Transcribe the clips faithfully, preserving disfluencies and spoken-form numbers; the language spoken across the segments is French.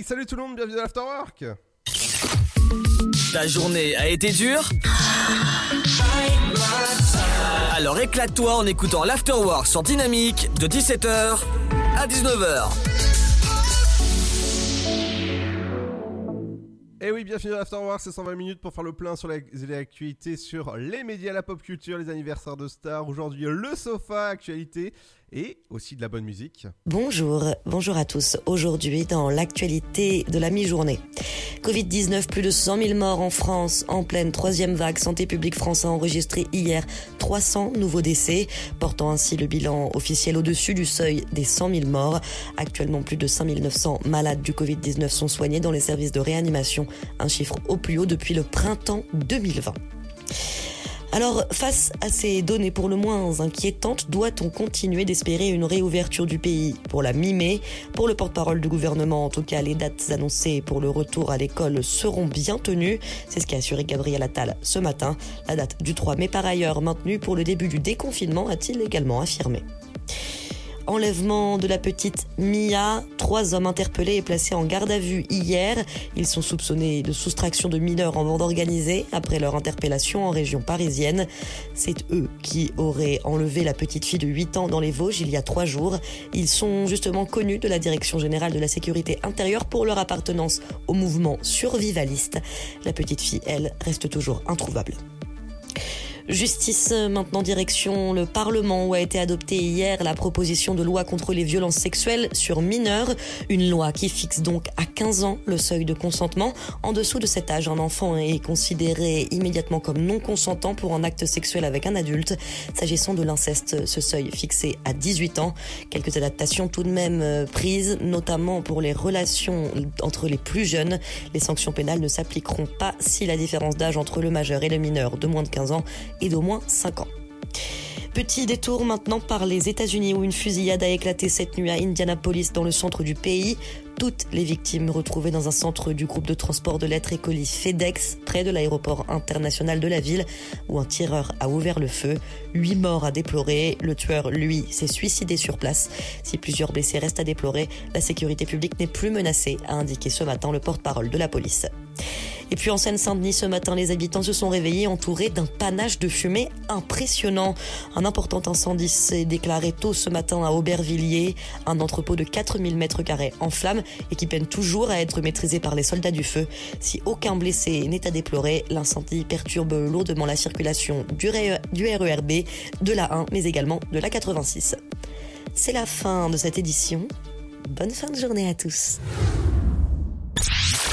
Hey, salut tout le monde, bienvenue à l'Afterwork. Ta journée a été dure ? Alors éclate-toi en écoutant l'Afterwork sur Dynamique de dix-sept heures à dix-neuf heures. Et oui, bienvenue à l'Afterwork, c'est cent vingt minutes pour faire le plein sur les actualités, sur les médias, la pop culture, les anniversaires de stars. Aujourd'hui, le sofa, actualité et aussi de la bonne musique. Bonjour, bonjour à tous. Aujourd'hui, dans l'actualité de la mi-journée. covid dix-neuf, plus de cent mille morts en France en pleine troisième vague. Santé publique France a enregistré hier trois cents nouveaux décès, portant ainsi le bilan officiel au-dessus du seuil des cent mille morts. Actuellement, plus de cinq mille neuf cents malades du covid dix-neuf sont soignés dans les services de réanimation, un chiffre au plus haut depuis le printemps deux mille vingt. Alors, face à ces données pour le moins inquiétantes, doit-on continuer d'espérer une réouverture du pays pour la mi-mai ? Pour le porte-parole du gouvernement, en tout cas, les dates annoncées pour le retour à l'école seront bien tenues. C'est ce qu'a assuré Gabriel Attal ce matin. La date du trois mai, par ailleurs, maintenue pour le début du déconfinement, a-t-il également affirmé. Enlèvement de la petite Mia, trois hommes interpellés et placés en garde à vue hier. Ils sont soupçonnés de soustraction de mineurs en bande organisée après leur interpellation en région parisienne. C'est eux qui auraient enlevé la petite fille de huit ans dans les Vosges il y a trois jours. Ils sont justement connus de la Direction Générale de la Sécurité Intérieure pour leur appartenance au mouvement survivaliste. La petite fille, elle, reste toujours introuvable. Justice, maintenant direction le Parlement où a été adoptée hier la proposition de loi contre les violences sexuelles sur mineurs. Une loi qui fixe donc à quinze ans le seuil de consentement. En dessous de cet âge, un enfant est considéré immédiatement comme non consentant pour un acte sexuel avec un adulte. S'agissant de l'inceste, ce seuil fixé à dix-huit ans. Quelques adaptations tout de même prises, notamment pour les relations entre les plus jeunes. Les sanctions pénales ne s'appliqueront pas si la différence d'âge entre le majeur et le mineur de moins de quinze ans et d'au moins cinq ans. Petit détour maintenant par les États-Unis où une fusillade a éclaté cette nuit à Indianapolis dans le centre du pays. Toutes les victimes retrouvées dans un centre du groupe de transport de lettres et colis FedEx près de l'aéroport international de la ville où un tireur a ouvert le feu. Huit morts à déplorer. Le tueur, lui, s'est suicidé sur place. Si plusieurs blessés restent à déplorer, la sécurité publique n'est plus menacée, a indiqué ce matin le porte-parole de la police. Et puis en Seine-Saint-Denis, ce matin, les habitants se sont réveillés entourés d'un panache de fumée impressionnant. Un important incendie s'est déclaré tôt ce matin à Aubervilliers, un entrepôt de quatre mille mètres carrés en flammes et qui peine toujours à être maîtrisé par les soldats du feu. Si aucun blessé n'est à déplorer, l'incendie perturbe lourdement la circulation du R E R B, de la un, mais également de la quatre-vingt-six. C'est la fin de cette édition. Bonne fin de journée à tous.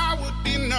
I would be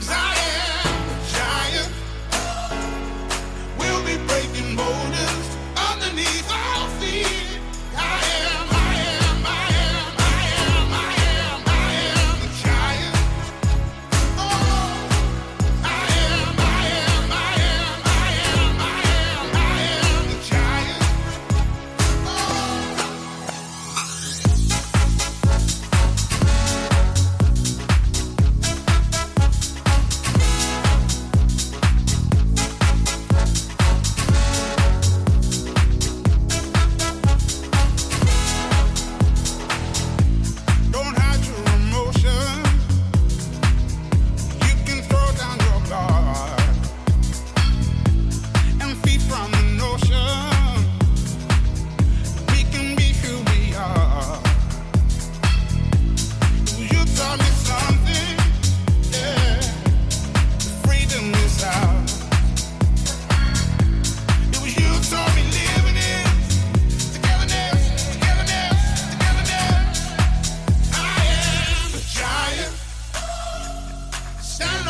'Cause I am a giant. We'll be breaking boulders underneath our feet.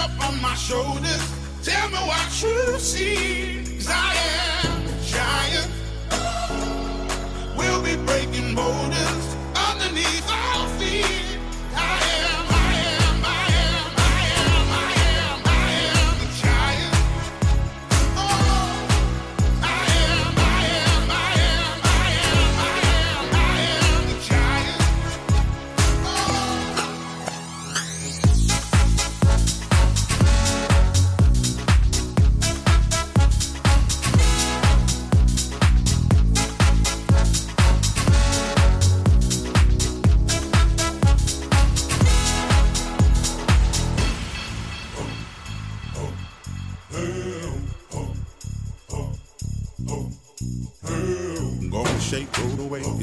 up on my shoulders. Tell me what you see. 'Cause I am a giant. We'll be breaking borders underneath our feet. I am, I am, I am, I am, I am, I am a giant. Oh, I am, I am, I am, I am, I am, I am a giant.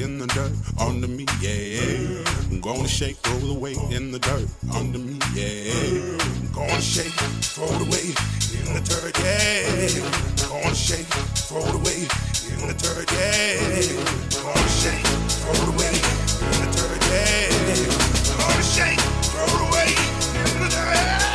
In the dirt under me, yeah. I'm gonna shake, roll away in the dirt under me, yeah. I'm gonna shake, roll away in the dirt, yeah. I'm gonna shake, roll away in the dirt, yeah. I'm gonna shake, roll away in the dirt, yeah. I'm gonna shake, roll away in the dirt.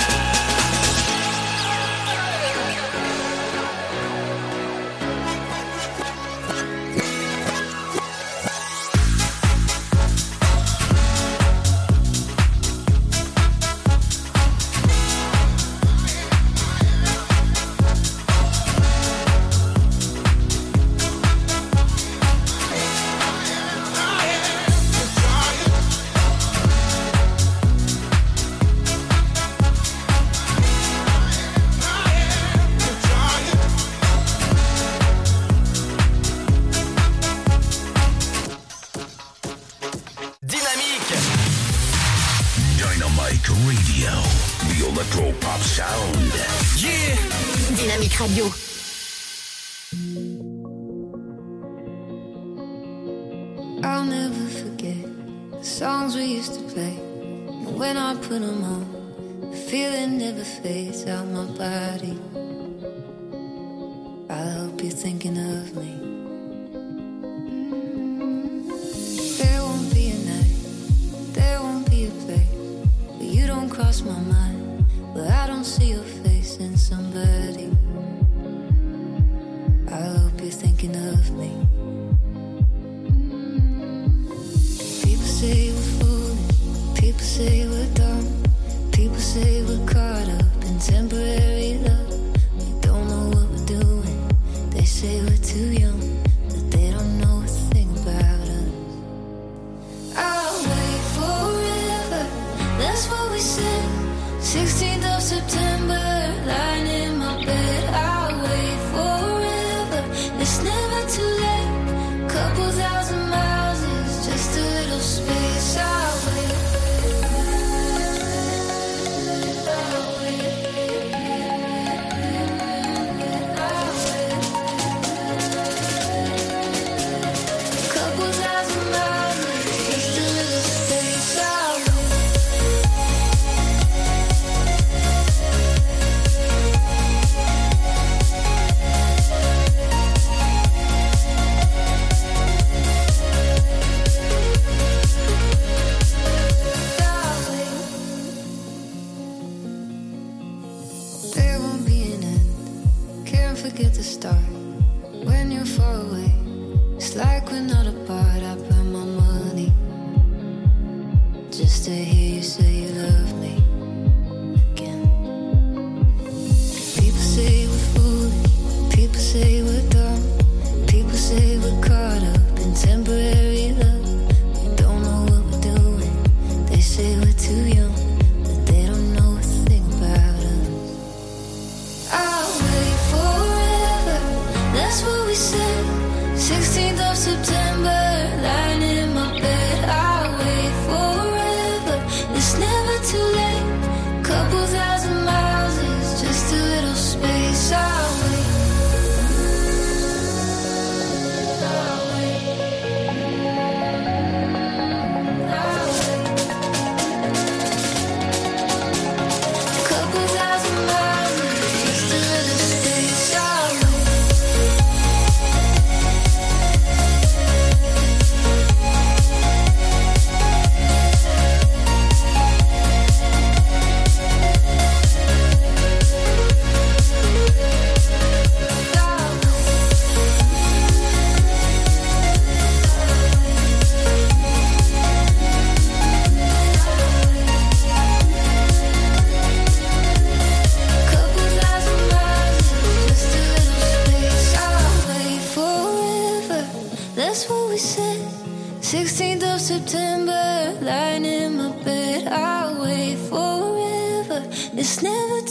Radio. I'll never forget the songs we used to play. When I put them on, the feeling never fades out my body. I hope you're thinking of me. There won't be a night, there won't be a place where you don't cross my mind, where I don't see your face in somebody. I hope you're thinking of me. People say we're foolish, people say we're dumb, people say we're caught up in temporary love. We don't know what we're doing, they say we're too young, but they don't know a thing about us. I'll wait forever, that's what we said. Sixteenth of September, lying in my bed. I'll wait forever. It's never too late. Couple thousand miles is just a little space away. September, lying in my bed, I'll wait forever.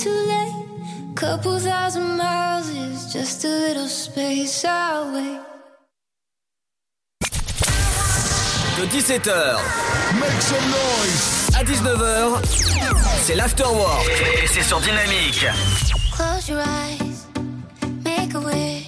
too late. Couple thousand miles is just a little space away. De dix-sept heures, make some noise. À dix-neuf heures, c'est l'afterwork et c'est sur Dynamique. Close your eyes, make a wish.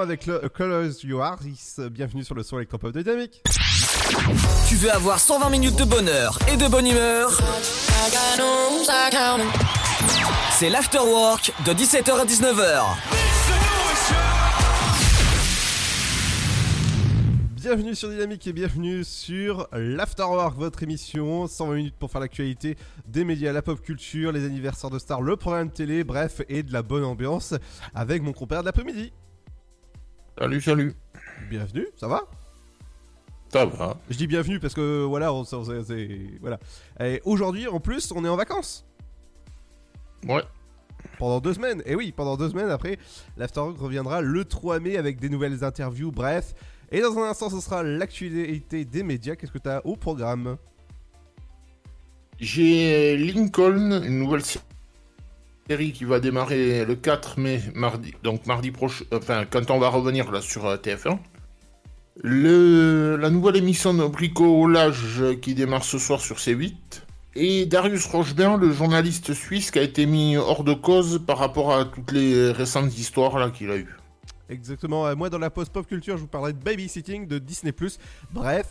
Avec le Colors You Are, bienvenue sur le son électropop de Dynamique. Tu veux avoir cent vingt minutes de bonheur et de bonne humeur? C'est l'afterwork de dix-sept heures à dix-neuf heures. Bienvenue sur Dynamique et bienvenue sur l'afterwork, votre émission. cent vingt minutes pour faire l'actualité des médias, la pop culture, les anniversaires de stars, le programme télé, bref, et de la bonne ambiance avec mon compère de l'après-midi. Salut, salut. Bienvenue, ça va ? Ça va. Je dis bienvenue parce que voilà, on, on, c'est, c'est, voilà. Et aujourd'hui, en plus, on est en vacances. Ouais. Pendant deux semaines. Et oui, pendant deux semaines. Après, l'Afterwork reviendra le trois mai avec des nouvelles interviews. Bref. Et dans un instant, ce sera l'actualité des médias. Qu'est-ce que t'as au programme ? J'ai Lincoln, une nouvelle série. Série qui va démarrer le quatre mai, mardi, donc mardi prochain, enfin quand on va revenir là sur T F un. Le, la nouvelle émission de bricolage qui démarre ce soir sur C huit. Et Darius Rochebin, le journaliste suisse qui a été mis hors de cause par rapport à toutes les récentes histoires là qu'il a eues. Exactement, moi dans la pause pop culture je vous parlerai de babysitting de Disney plus. Bref,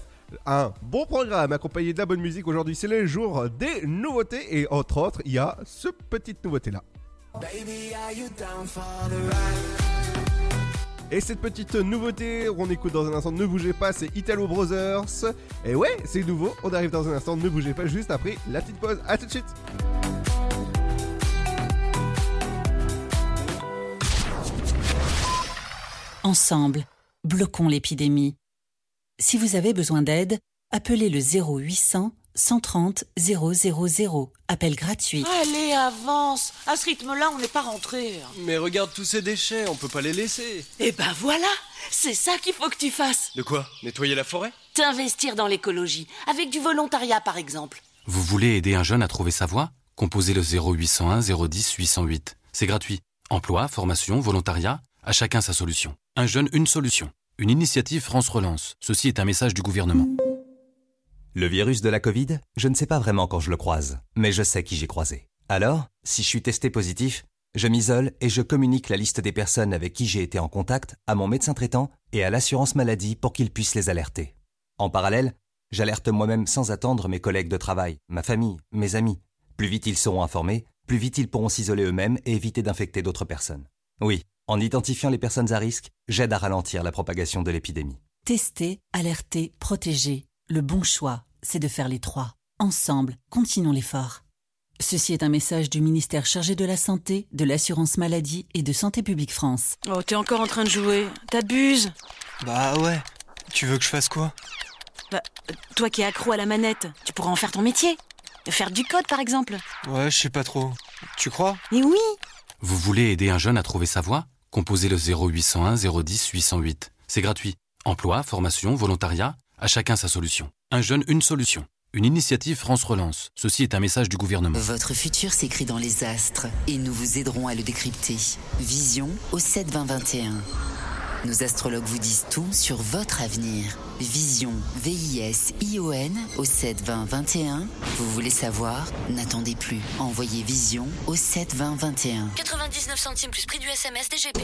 un bon programme accompagné de la bonne musique. Aujourd'hui, c'est le jour des nouveautés et entre autres, il y a cette petite nouveauté-là. Et cette petite nouveauté, on écoute dans un instant, ne bougez pas, c'est Italo Brothers. Et ouais, c'est nouveau, on arrive dans un instant, ne bougez pas, juste après la petite pause. À tout de suite. Ensemble, bloquons l'épidémie. Si vous avez besoin d'aide, appelez le zéro huit cents, cent trente, zéro zéro zéro. Appel gratuit. Allez, avance. À ce rythme-là, on n'est pas rentré. Mais regarde tous ces déchets, on peut pas les laisser. Eh ben voilà, c'est ça qu'il faut que tu fasses. De quoi ? Nettoyer la forêt ? T'investir dans l'écologie, avec du volontariat par exemple. Vous voulez aider un jeune à trouver sa voie ? Composez le zéro huit cent un zéro dix huit cent huit. C'est gratuit. Emploi, formation, volontariat, à chacun sa solution. Un jeune, une solution. Une initiative France Relance. Ceci est un message du gouvernement. Le virus de la Covid, je ne sais pas vraiment quand je le croise, mais je sais qui j'ai croisé. Alors, si je suis testé positif, je m'isole et je communique la liste des personnes avec qui j'ai été en contact à mon médecin traitant et à l'assurance maladie pour qu'ils puissent les alerter. En parallèle, j'alerte moi-même sans attendre mes collègues de travail, ma famille, mes amis. Plus vite ils seront informés, plus vite ils pourront s'isoler eux-mêmes et éviter d'infecter d'autres personnes. Oui, en identifiant les personnes à risque, j'aide à ralentir la propagation de l'épidémie. Tester, alerter, protéger. Le bon choix, c'est de faire les trois. Ensemble, continuons l'effort. Ceci est un message du ministère chargé de la Santé, de l'Assurance Maladie et de Santé Publique France. Oh, t'es encore en train de jouer. T'abuses. Bah ouais. Tu veux que je fasse quoi ? Bah, toi qui es accro à la manette, tu pourras en faire ton métier. Faire du code, par exemple. Ouais, je sais pas trop. Tu crois ? Mais oui ! Vous voulez aider un jeune à trouver sa voie ? Composez le zéro huit cent un zéro dix huit cent huit. C'est gratuit. Emploi, formation, volontariat, à chacun sa solution. Un jeune, une solution. Une initiative France Relance. Ceci est un message du gouvernement. Votre futur s'écrit dans les astres et nous vous aiderons à le décrypter. Vision au sept vingt vingt et un. Nos astrologues vous disent tout sur votre avenir. Vision, V I S I O N au sept vingt vingt et un. Vous voulez savoir ? N'attendez plus. Envoyez Vision au sept vingt vingt et un. quatre-vingt-dix-neuf centimes plus prix du S M S D G P.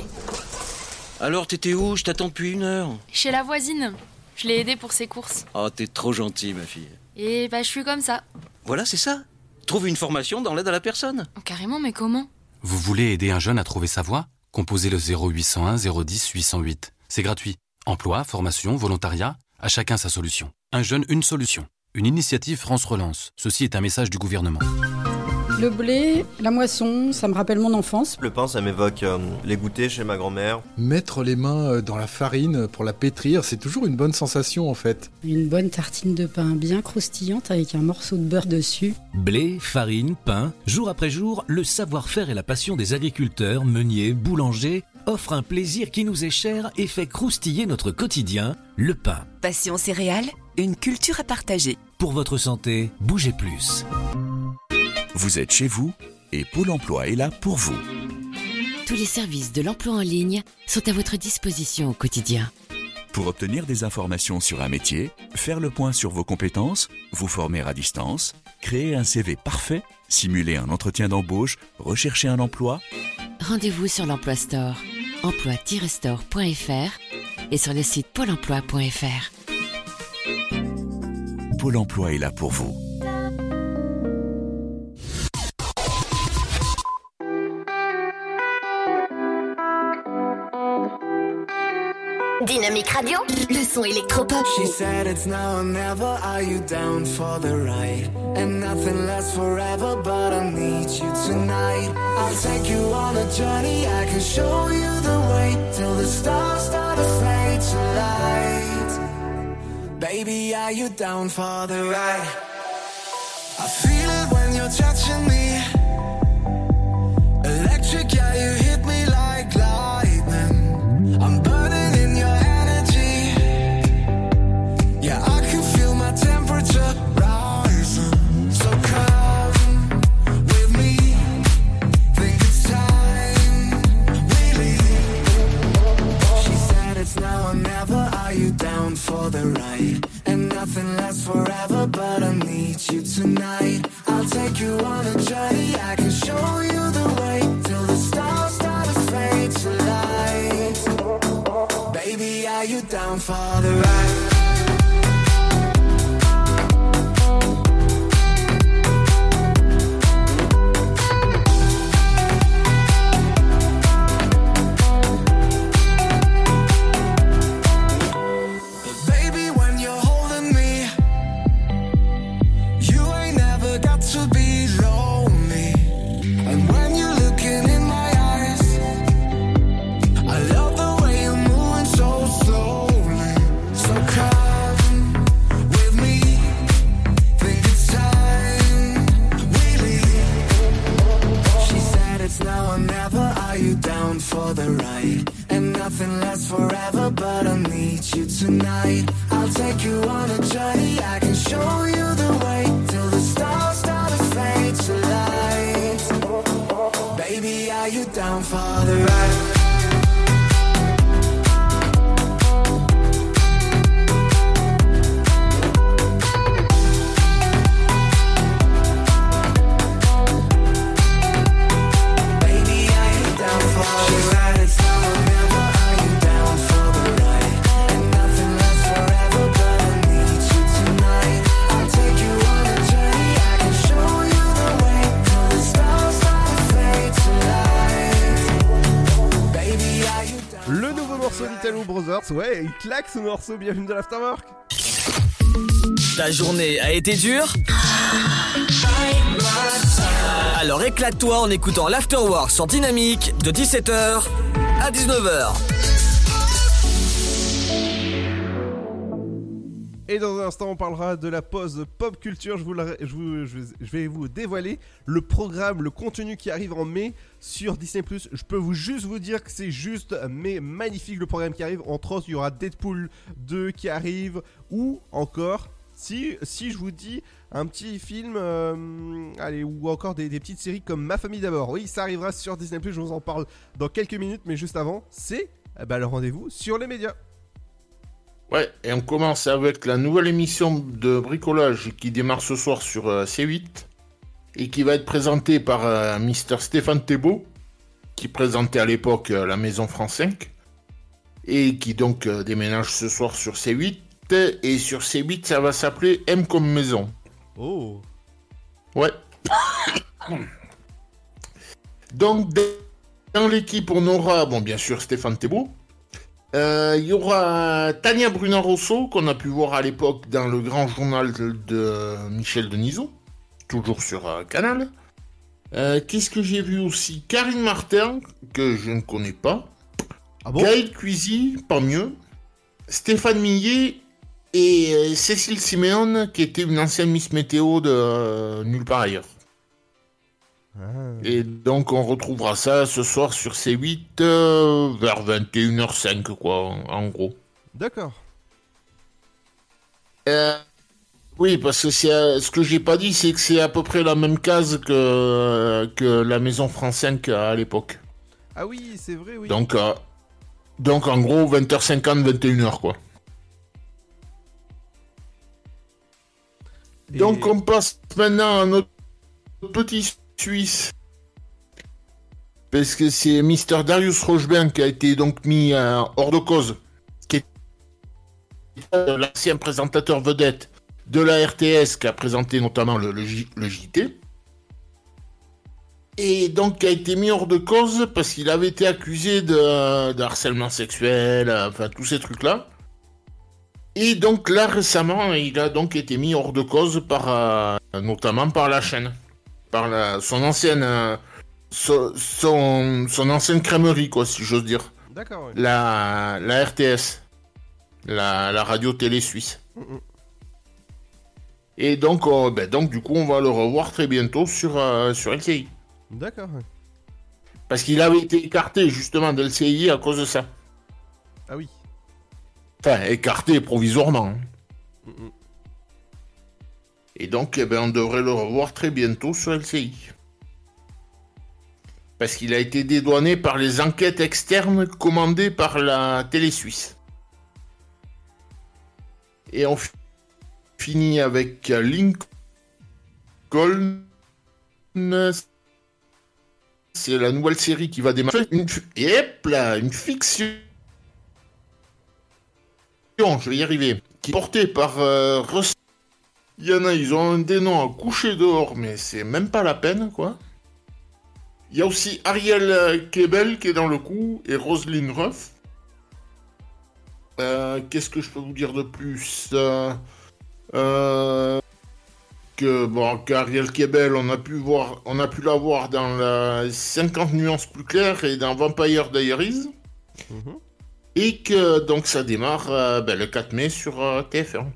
Alors, t'étais où ? Je t'attends depuis une heure. Chez la voisine. Je l'ai aidée pour ses courses. Oh, t'es trop gentille, ma fille. Et bah, je suis comme ça. Voilà, c'est ça. Trouve une formation dans l'aide à la personne. Oh, carrément, mais comment ? Vous voulez aider un jeune à trouver sa voie ? Composez le zéro huit cent un zéro dix huit cent huit. C'est gratuit. Emploi, formation, volontariat, à chacun sa solution. Un jeune, une solution. Une initiative France Relance. Ceci est un message du gouvernement. Le blé, la moisson, ça me rappelle mon enfance. Le pain, ça m'évoque euh, les goûters chez ma grand-mère. Mettre les mains dans la farine pour la pétrir, c'est toujours une bonne sensation en fait. Une bonne tartine de pain bien croustillante avec un morceau de beurre dessus. Blé, farine, pain, jour après jour, le savoir-faire et la passion des agriculteurs, meuniers, boulangers offrent un plaisir qui nous est cher et fait croustiller notre quotidien, le pain. Passion céréales, une culture à partager. Pour votre santé, bougez plus. Vous êtes chez vous et Pôle emploi est là pour vous. Tous les services de l'emploi en ligne sont à votre disposition au quotidien. Pour obtenir des informations sur un métier, faire le point sur vos compétences, vous former à distance, créer un C V parfait, simuler un entretien d'embauche, rechercher un emploi. Rendez-vous sur l'Emploi Store, emploi tiret store point f r et sur le site pôle emploi point f r. Pôle emploi est là pour vous. Dynamique Radio, le son électropop. She said it's now or never, are you down for the ride? And nothing lasts forever, but I need you tonight. I'll take you on a journey, I can show you the way. Till the stars start to fade to light. Baby, are you down for the ride? I feel it when you're touching me. Electric, yeah, you hit me like lightning. I'm burning. For the ride, and nothing lasts forever, but I need you tonight. I'll take you on a journey, I can show you the way, till the stars start to fade to light. Baby, are you down for the ride? Tonight, I'll take you on a journey. I can show you the way till the stars. down for the ride. Ouais, il claque ce morceau, bienvenue dans l'Afterwork. Ta journée a été dure ? Alors éclate-toi en écoutant l'Afterwork sur Dynamique de dix-sept heures à dix-neuf heures. Et dans un instant on parlera de la pause pop culture. Je, vous la, je, vous, je vais vous dévoiler le programme, le contenu qui arrive en mai sur Disney plus. Je peux vous juste vous dire que c'est juste mais magnifique le programme qui arrive. Entre autres, il y aura Deadpool deux qui arrive, ou encore, si, si je vous dis, un petit film, euh, allez, ou encore des, des petites séries comme Ma Famille d'abord. Oui, ça arrivera sur Disney plus, je vous en parle dans quelques minutes, mais juste avant, c'est eh ben, le rendez-vous sur les médias. Ouais, et on commence avec la nouvelle émission de bricolage qui démarre ce soir sur euh, C huit. Et qui va être présenté par euh, Mister Stéphane Thébaut, qui présentait à l'époque euh, la maison France cinq, et qui donc euh, déménage ce soir sur C huit, et sur C huit ça va s'appeler M comme maison. Oh. Ouais. Donc dans l'équipe on aura, bon bien sûr Stéphane Thébaut, il euh, y aura Tania Brunard-Rosso, qu'on a pu voir à l'époque dans le grand journal de Michel Denisot, toujours sur euh, Canal. Euh, qu'est-ce que j'ai vu aussi ? Karine Martin, que je ne connais pas. Ah bon ? Gaëlle Cuisy, pas mieux. Stéphane Millier et euh, Cécile Siméon, qui était une ancienne Miss Météo de euh, Nulle part ailleurs. Ah. Et donc, on retrouvera ça ce soir sur C huit euh, vers vingt et une heures cinq, quoi, en gros. D'accord. Euh... Oui, parce que c'est, ce que j'ai pas dit, c'est que c'est à peu près la même case que, que la maison France cinq à l'époque. Ah oui, c'est vrai, oui. Donc, euh, donc en gros, vingt heures cinquante, vingt et une heures, quoi. Et... Donc, on passe maintenant à notre petit Suisse. Parce que c'est Mister Darius Rochebin qui a été donc mis euh, hors de cause. Qui est l'ancien présentateur vedette de la R T S, qui a présenté notamment le, le, le J T, et donc qui a été mis hors de cause parce qu'il avait été accusé de, de harcèlement sexuel, enfin tous ces trucs-là. Et donc là récemment, il a donc été mis hors de cause par, euh, notamment par la chaîne, par la, son ancienne, euh, so, son, son ancienne crèmerie, quoi, si j'ose dire. D'accord. Oui. La, la R T S, la, la radio-télé suisse. Mmh. Et donc, euh, ben donc, du coup, on va le revoir très bientôt sur, euh, sur L C I. D'accord. Parce qu'il avait été écarté, justement, de L C I à cause de ça. Ah oui. Enfin, écarté provisoirement. Hein. Mm-hmm. Et donc, eh ben, on devrait le revoir très bientôt sur L C I. Parce qu'il a été dédouané par les enquêtes externes commandées par la télé suisse. Et on fini avec Lincoln. C'est la nouvelle série qui va démarrer. Une, yep, là, une fiction. Je vais y arriver. Qui est portée par euh, Russ. Il y en a, ils ont des noms à coucher dehors, mais c'est même pas la peine, quoi. Il y a aussi Ariel Kebel qui est dans le coup et Roselyne Ruff. Euh, qu'est-ce que je peux vous dire de plus euh... Euh, que bon, qu'Ariel Kebel, on a pu voir, on a pu la voir dans la cinquante nuances plus claires et dans Vampire Diaries, mm-hmm. Et que donc ça démarre euh, ben, le quatre mai sur euh, T F un.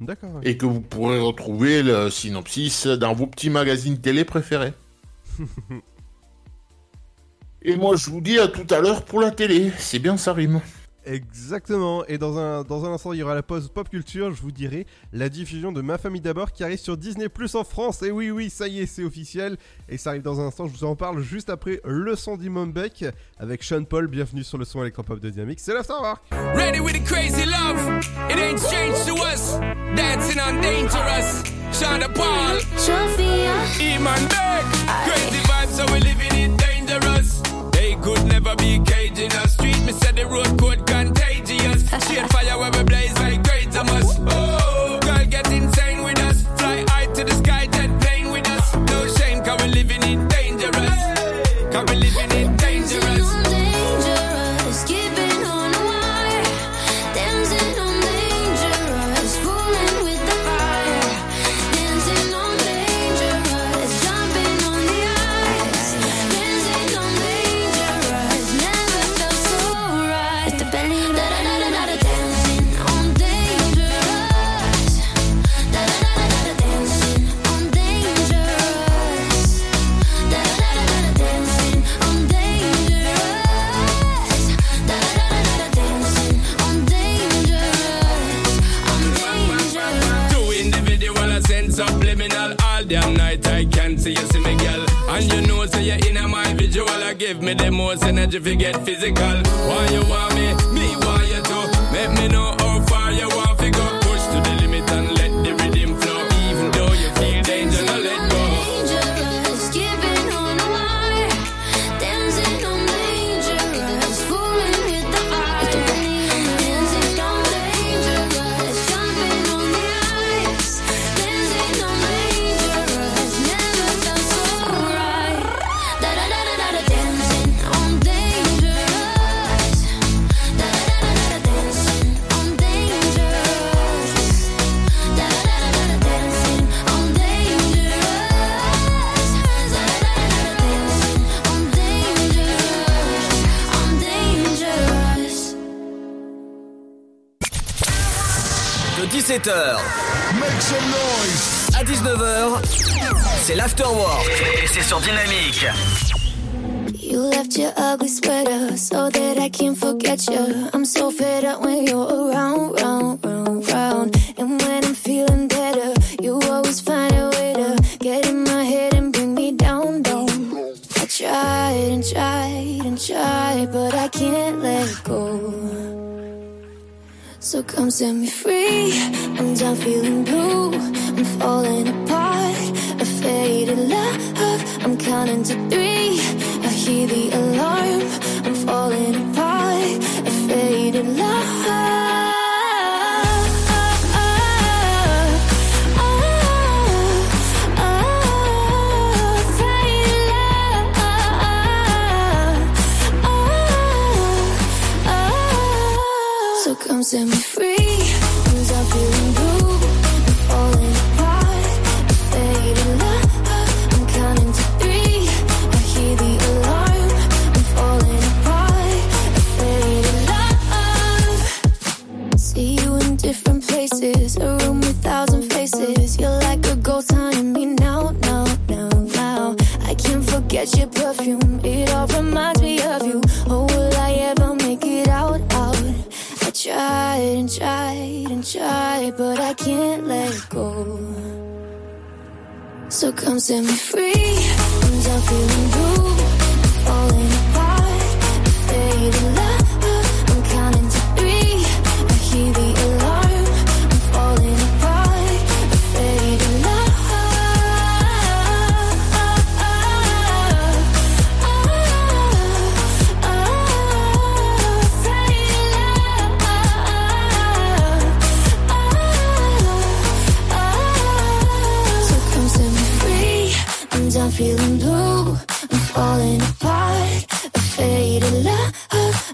D'accord. Ouais. Et que vous pourrez retrouver le synopsis dans vos petits magazines télé préférés. Et moi, je vous dis à tout à l'heure pour la télé. C'est bien, ça rime. Exactement, et dans un, dans un instant il y aura la pause pop culture, je vous dirai la diffusion de Ma Famille d'abord qui arrive sur Disney plus en France, et oui oui ça y est c'est officiel, et ça arrive dans un instant, je vous en parle juste après le son d'Imombek avec Sean Paul. Bienvenue sur le son électropop de Dynamique, c'est l'Afterwork. Ready with the crazy love, it ain't strange to us, dancing on dangerous, Sean Paul, Imombek, crazy vibes so we living it dangerous. They could never be caging us. Street, me said the road could contagious. Shade fire where we blaze like grades of us. Oh, girl, get insane with us. Fly high to the sky, jet plane with us. No shame, cause we living it dangerous. Cause we living it dangerous. Damn night I can't see you see me girl, and you know say so you're in my visual. I give me the most energy if you get physical. Why you want me, me want you too. Let me know how far you want to go. Push to the limit and let the rhythm flow. Even though you feel danger, no let go. Dangerous, giving on the wire, dancing on dangerous, fooling with the fire. Dancing on dangerous, jumping on the ice, dancing on dangerous. dix-sept heures, make some noise. À dix-neuf heures, c'est l'Afterwork et c'est sur Dynamique. You left your ugly sweater so that I can't forget you. I'm so fed up when you're around, round, round, round. And when I'm feeling better, you always find a way to get in my head and bring me down, down. I tried and tried and tried, but I can't let go. So come set me free, I'm done feeling blue. I'm falling apart, a faded love. I'm counting to three, I hear the alarm. I'm falling apart, a faded love. Come set me free, 'cause I'm feeling blue, I'm falling apart, I'm fading love, I'm counting to three, I hear the alarm, I'm falling apart, I'm fading love. See you in different places, a room with thousand faces, you're like a ghost haunting me now, now, now, now. I can't forget your perfume, it all reminds me of you. Oh, will I ever make it out, out? Tried and tried and tried, but I can't let go. So come set me free, I'm done feeling blue, I'm falling apart, I'm fading love, I'm counting to three, I hear the alarm, I'm falling apart, I'm fading love. I'm feeling blue, I'm falling apart, a faded love,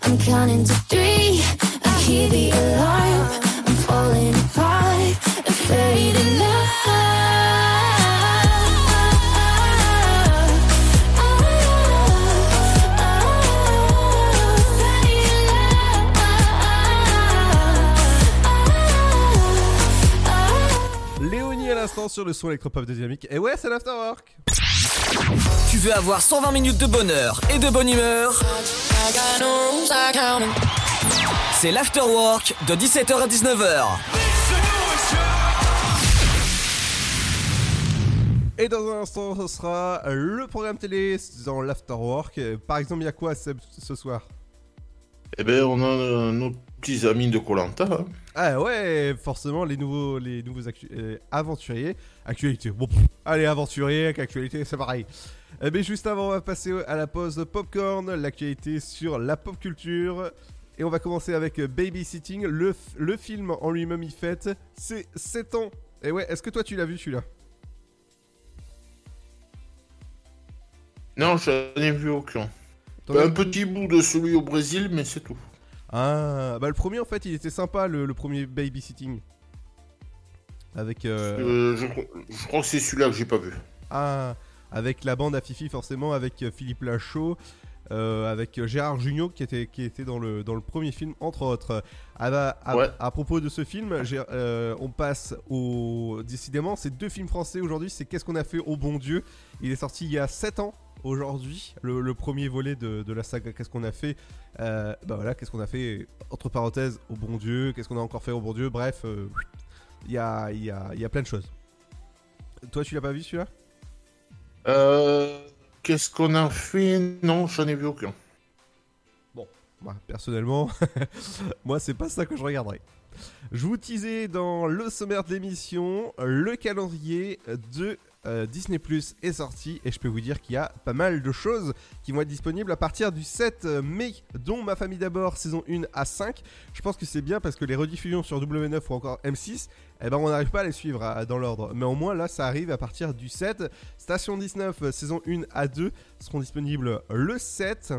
I'm counting to three, I hear the alarm, I'm falling apart, a faded love. Léonie à l'instant sur le son électropop de Dynamique. Et ouais, c'est l'Afterwork. Tu veux avoir cent vingt minutes de bonheur et de bonne humeur? C'est l'afterwork de dix-sept heures à dix-neuf heures. Et dans un instant, ce sera le programme télé dans l'afterwork. Par exemple, il y a quoi ce soir? Eh ben, on a nos petits amis de Koh-Lanta. Hein. Ah ouais, forcément, les nouveaux, les nouveaux actu- euh, aventuriers. Actualité, bon, pff, allez, aventuriers avec actualité, c'est pareil. Euh, mais juste avant, on va passer à la pause popcorn, l'actualité sur la pop culture. Et on va commencer avec Babysitting, le, f- le film en lui-même, il fête ses sept ans. Et ouais, est-ce que toi, tu l'as vu, celui-là? Non, je n'en ai vu aucun. Bah, un petit bout de celui au Brésil, mais c'est tout. Ah, bah le premier en fait, il était sympa, le, le premier Babysitting. Avec. Euh... Euh, je, je crois que c'est celui-là que j'ai pas vu. Ah, avec la bande à Fifi, forcément, avec Philippe Lachaud, euh, avec Gérard Jugnot qui était, qui était dans, le, dans le premier film, entre autres. À, à, ouais. à, à propos de ce film, j'ai, euh, on passe au. Décidément, c'est deux films français aujourd'hui, c'est Qu'est-ce qu'on a fait au bon Dieu? Il est sorti il y a sept ans. Aujourd'hui, le, le premier volet de, de la saga Qu'est-ce qu'on a fait, euh, bah voilà, qu'est-ce qu'on a fait, entre parenthèses, au bon Dieu, qu'est-ce qu'on a encore fait au bon Dieu, bref, il euh, y, a, y, a, y a plein de choses. Toi, tu l'as pas vu celui-là? Euh. Qu'est-ce qu'on a fait? Non, j'en ai vu aucun. Bon, bah, personnellement, moi, c'est pas ça que je regarderai. Je vous teasais dans le sommaire de l'émission, le calendrier de. Euh, Disney+ est sorti et je peux vous dire qu'il y a pas mal de choses qui vont être disponibles à partir du sept mai, dont Ma Famille d'abord saison un à cinq. Je pense que c'est bien parce que les rediffusions sur W neuf ou encore M six, eh ben on n'arrive pas à les suivre à, à, dans l'ordre, mais au moins là ça arrive à partir du sept. Station dix-neuf saison un à deux seront disponibles le sept,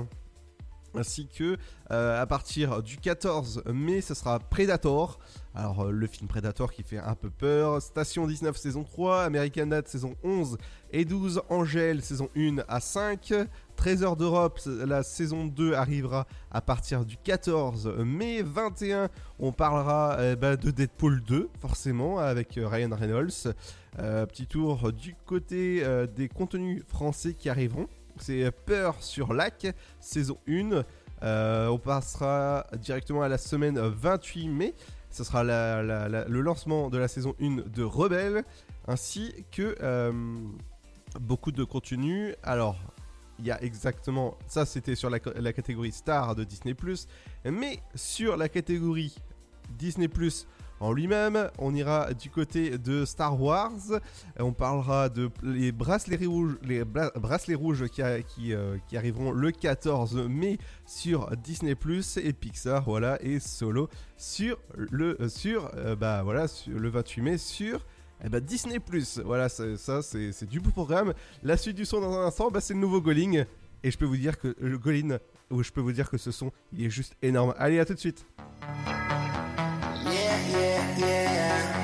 ainsi que euh, à partir du quatorze mai ce sera Predator. Alors, le film Predator qui fait un peu peur. Station dix-neuf, saison trois. American Dad, saison onze et douze. Angèle, saison un à cinq. Trésor d'Europe, la saison deux arrivera à partir du quatorze mai. vingt et un, on parlera eh ben, de Deadpool deux, forcément, avec Ryan Reynolds. Euh, petit tour du côté euh, des contenus français qui arriveront. C'est Peur sur Lac, saison un. Euh, on passera directement à la semaine vingt-huit mai. Ce sera la, la, la, le lancement de la saison un de Rebelle, ainsi que euh, beaucoup de contenu. Alors, il y a exactement... Ça, c'était sur la, la catégorie Star de Disney+. Mais sur la catégorie Disney+, en lui-même, on ira du côté de Star Wars. On parlera de les bracelets rouges, les bla, bracelets rouges qui, a, qui, euh, qui arriveront le quatorze mai sur Disney+ et Pixar, voilà, et Solo sur le sur euh, bah voilà sur le vingt-huit mai sur eh bah, Disney+. Voilà, c'est, ça c'est, c'est du beau programme. La suite du son dans un instant, bah, c'est le nouveau Goling et je peux vous dire que le Goling ou je peux vous dire que ce son il est juste énorme. Allez, à tout de suite. Yeah, yeah, yeah, yeah, yeah.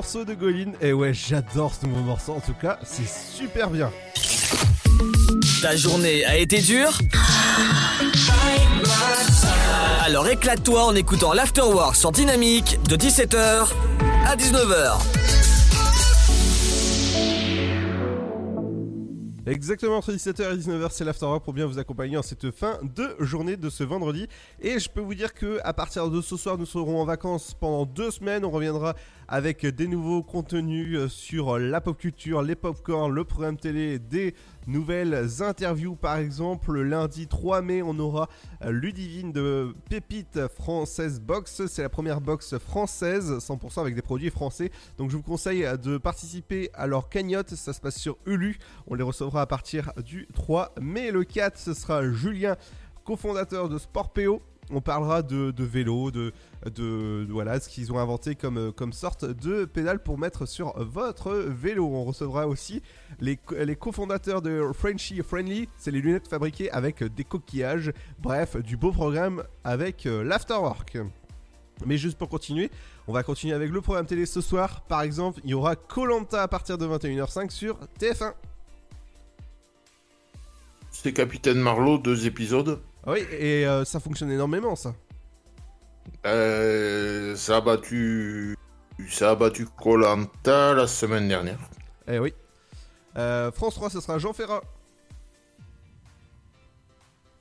morceau de Goline. Et ouais, j'adore ce nouveau morceau, en tout cas, c'est super bien. Ta journée a été dure ? Alors éclate-toi en écoutant l'Afterwork sur Dynamique de dix-sept heures à dix-neuf heures. Exactement, entre dix-sept heures et dix-neuf heures, c'est l'Afterwork pour bien vous accompagner en cette fin de journée de ce vendredi. Et je peux vous dire qu'à partir de ce soir, nous serons en vacances pendant deux semaines. On reviendra avec des nouveaux contenus sur la pop culture, les popcorn, le programme télé, des nouvelles interviews par exemple. Le lundi trois mai, on aura Ludivine de Pépite Française Box. C'est la première box française, cent pour cent avec des produits français. Donc je vous conseille de participer à leur cagnotte, ça se passe sur Ulu. On les recevra à partir du trois mai. Le quatre, ce sera Julien, cofondateur de Sportpéo. On parlera de, de vélo, de, de, de voilà, ce qu'ils ont inventé comme, comme sorte de pédale pour mettre sur votre vélo. On recevra aussi les, les cofondateurs de Frenchy Friendly. C'est les lunettes fabriquées avec des coquillages. Bref, du beau programme avec euh, l'Afterwork. Mais juste pour continuer, on va continuer avec le programme télé ce soir. Par exemple, il y aura Koh-Lanta à partir de vingt et une heures cinq sur T F un. C'est Capitaine Marlowe, deux épisodes. Oui, et euh, ça fonctionne énormément, ça. Euh, ça a battu, ça a battu Koh-Lanta la semaine dernière. Eh oui. Euh, France trois, ce sera Jean Ferrat.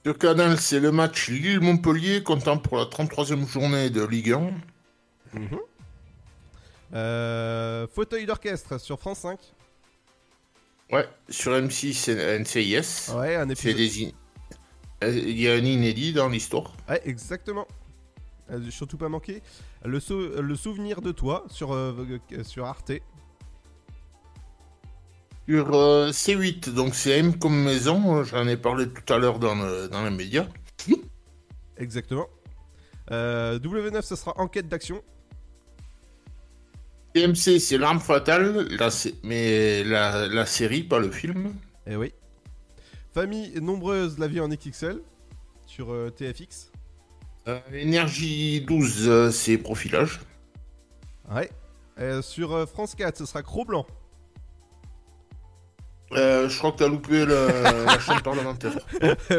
Sur Canal, c'est le match Lille-Montpellier, comptant pour la trente-troisième journée de Ligue un. Mmh. Euh, fauteuil d'orchestre sur France cinq. Ouais, sur M six, c'est N C I S. Ouais, un épisode. C'est des... Il y a un inédit dans l'histoire. Ouais, exactement. Euh, surtout pas manqué. Le, sou- le souvenir de toi sur, euh, sur Arte. Sur euh, C huit, donc c'est M comme maison. J'en ai parlé tout à l'heure dans, le, dans les médias. Exactement. Euh, W neuf, ça sera Enquête d'action. T M C, c'est L'Arme Fatale. La, mais la, la série, pas le film. Eh oui. Famille nombreuse, la vie en X X L sur euh, T F X. Euh, Énergie douze, euh, c'est profilage. Ouais. Euh, sur euh, France quatre, ce sera Cro-Blanc. Euh, je crois que t'as loupé le, la chaîne parlementaire.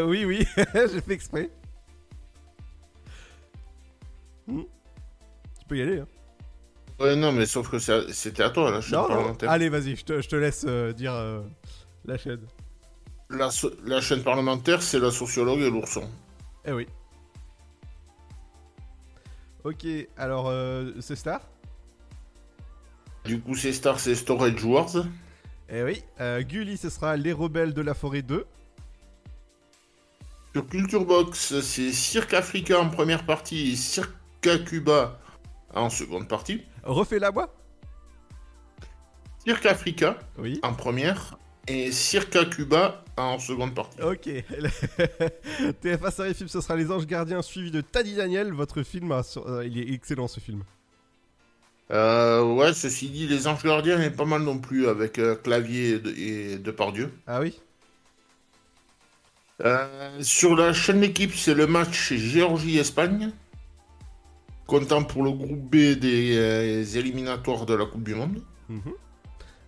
oui, oui, j'ai fait exprès. Hmm. Tu peux y aller. Hein. Ouais, non, mais sauf que c'est, c'était à toi la chaîne non, parlementaire. Non. Allez, vas-y, je te laisse euh, dire euh, la chaîne. La, so- la chaîne parlementaire, c'est La sociologue et l'ourson. Eh oui. Ok, alors, euh, c'est Star ? Du coup, c'est Star, c'est Storage Wars. Eh oui. Euh, Gulli, ce sera Les Rebelles de la Forêt deux. Sur Culture Box, c'est Cirque Africa en première partie et Cirque Cuba en seconde partie. Refais la voix. Cirque Africa oui. En première et Cirque Cuba en seconde partie. Ok. T F un série film, ce sera Les Anges Gardiens suivi de Taddy Daniel. Votre film, a sur... il est excellent ce film. Euh, ouais, ceci dit, Les Anges Gardiens est pas mal non plus avec euh, Clavier et, de... et Depardieu. Ah oui. Euh, sur la chaîne L'équipe, c'est le match Géorgie-Espagne, comptant pour le groupe B des euh, éliminatoires de la Coupe du Monde. Mmh.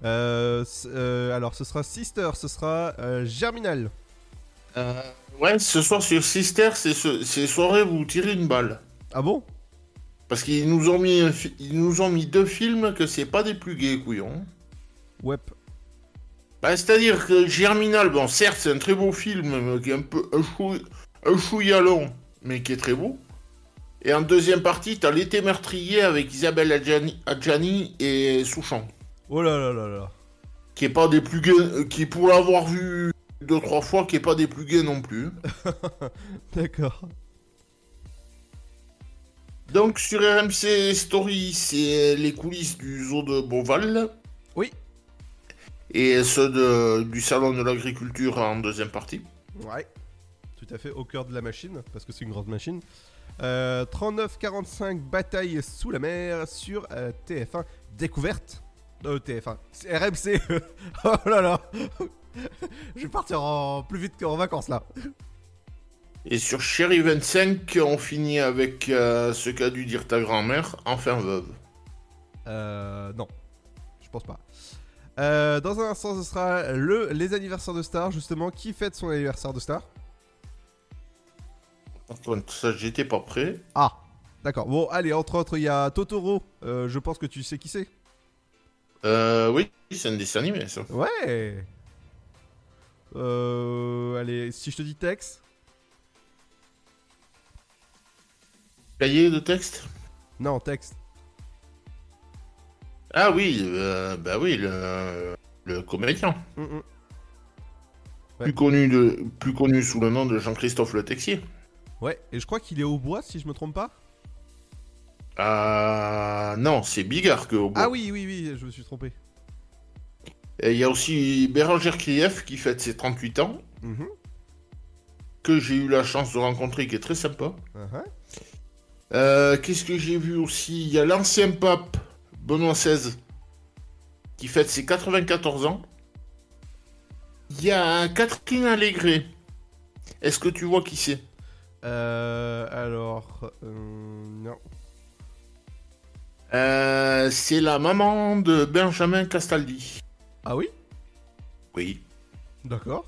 Euh, euh, alors ce sera Sister, ce sera euh, Germinal. Euh, ouais, ce soir sur Sister, c'est, ce, c'est soirée où vous tirez une balle. Ah bon ? Parce qu'ils nous ont mis, ils nous ont mis deux films que c'est pas des plus gays, couillons. Ouais. Bah, c'est-à-dire que Germinal, bon, certes, c'est un très beau film, mais qui est un peu un, chou, un chouïa long, mais qui est très beau. Et en deuxième partie, t'as L'été meurtrier avec Isabelle Adjani, Adjani et Souchon. Oh là là là là. Qui est pas des plus gays, qui pour l'avoir vu deux trois fois, qui est pas des plus gays non plus. D'accord. Donc sur R M C Story, c'est les coulisses du zoo de Beauval. Oui. Et ceux de, du salon de l'agriculture en deuxième partie. Ouais. Tout à fait au cœur de la machine, parce que c'est une grande machine. Euh, trente-neuf quarante-cinq bataille sous la mer sur euh, T F un découverte. Euh, T F un, R M C. Oh là là. Je vais partir en... plus vite qu'en vacances là. Et sur Chérie vingt-cinq, on finit avec euh, ce qu'a dû dire ta grand-mère, enfin veuve. Euh, non. pense pas. Euh, dans un instant, ce sera le, les anniversaires de Star, justement. Qui fête son anniversaire de Star ? Antoine, tout ça, j'étais pas prêt. Ah, d'accord. Bon, allez, entre autres, il y a Totoro. Euh, je pense que tu sais qui c'est. Euh, oui, c'est un dessin animé, ça. Ouais. Euh, allez, si je te dis texte. Cahier de texte ? Non, texte. Ah oui, euh, bah oui, le, le comédien. Mmh, mmh. Ouais. Plus connu de, plus connu sous le nom de Jean-Christophe Le Texier. Ouais, et je crois qu'il est au bois, si je me trompe pas. Ah euh, non, c'est Bigard que au bois. Ah oui, oui, oui, je me suis trompé. Et il y a aussi Bérangère Krief qui fête ses trente-huit ans, mmh. que j'ai eu la chance de rencontrer, qui est très sympa. Mmh. Euh, qu'est-ce que j'ai vu aussi ? Il y a l'ancien pape Benoît seize, qui fête ses quatre-vingt-quatorze ans. Il y a Catherine Allégret. Est-ce que tu vois qui c'est ? Euh... Alors... Euh, non. Euh, c'est la maman de Benjamin Castaldi. Ah oui ? Oui. D'accord.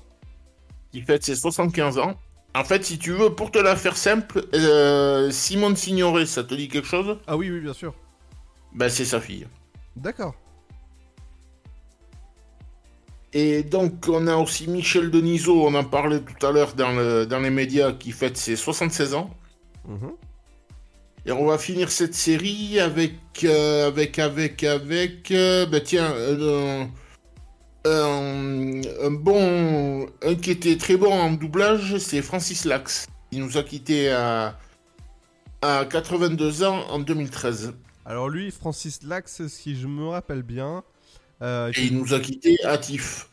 Qui fête ses soixante-quinze ans. En fait, si tu veux, pour te la faire simple, euh, Simone Signoret, ça te dit quelque chose ? Ah oui, oui, bien sûr. Ben, c'est sa fille. D'accord. Et donc, on a aussi Michel Denisot, on en parlait tout à l'heure dans, le, dans les médias, qui fête ses soixante-seize ans. Mmh. Et on va finir cette série avec... Euh, avec, avec, avec... Euh, ben tiens, euh, euh, un bon... Un qui était très bon en doublage, c'est Francis Lax. Il nous a quittés à, à quatre-vingt-deux ans en deux mille treize. Alors lui, Francis Lax, si je me rappelle bien... Euh, et il nous a quitté Atif.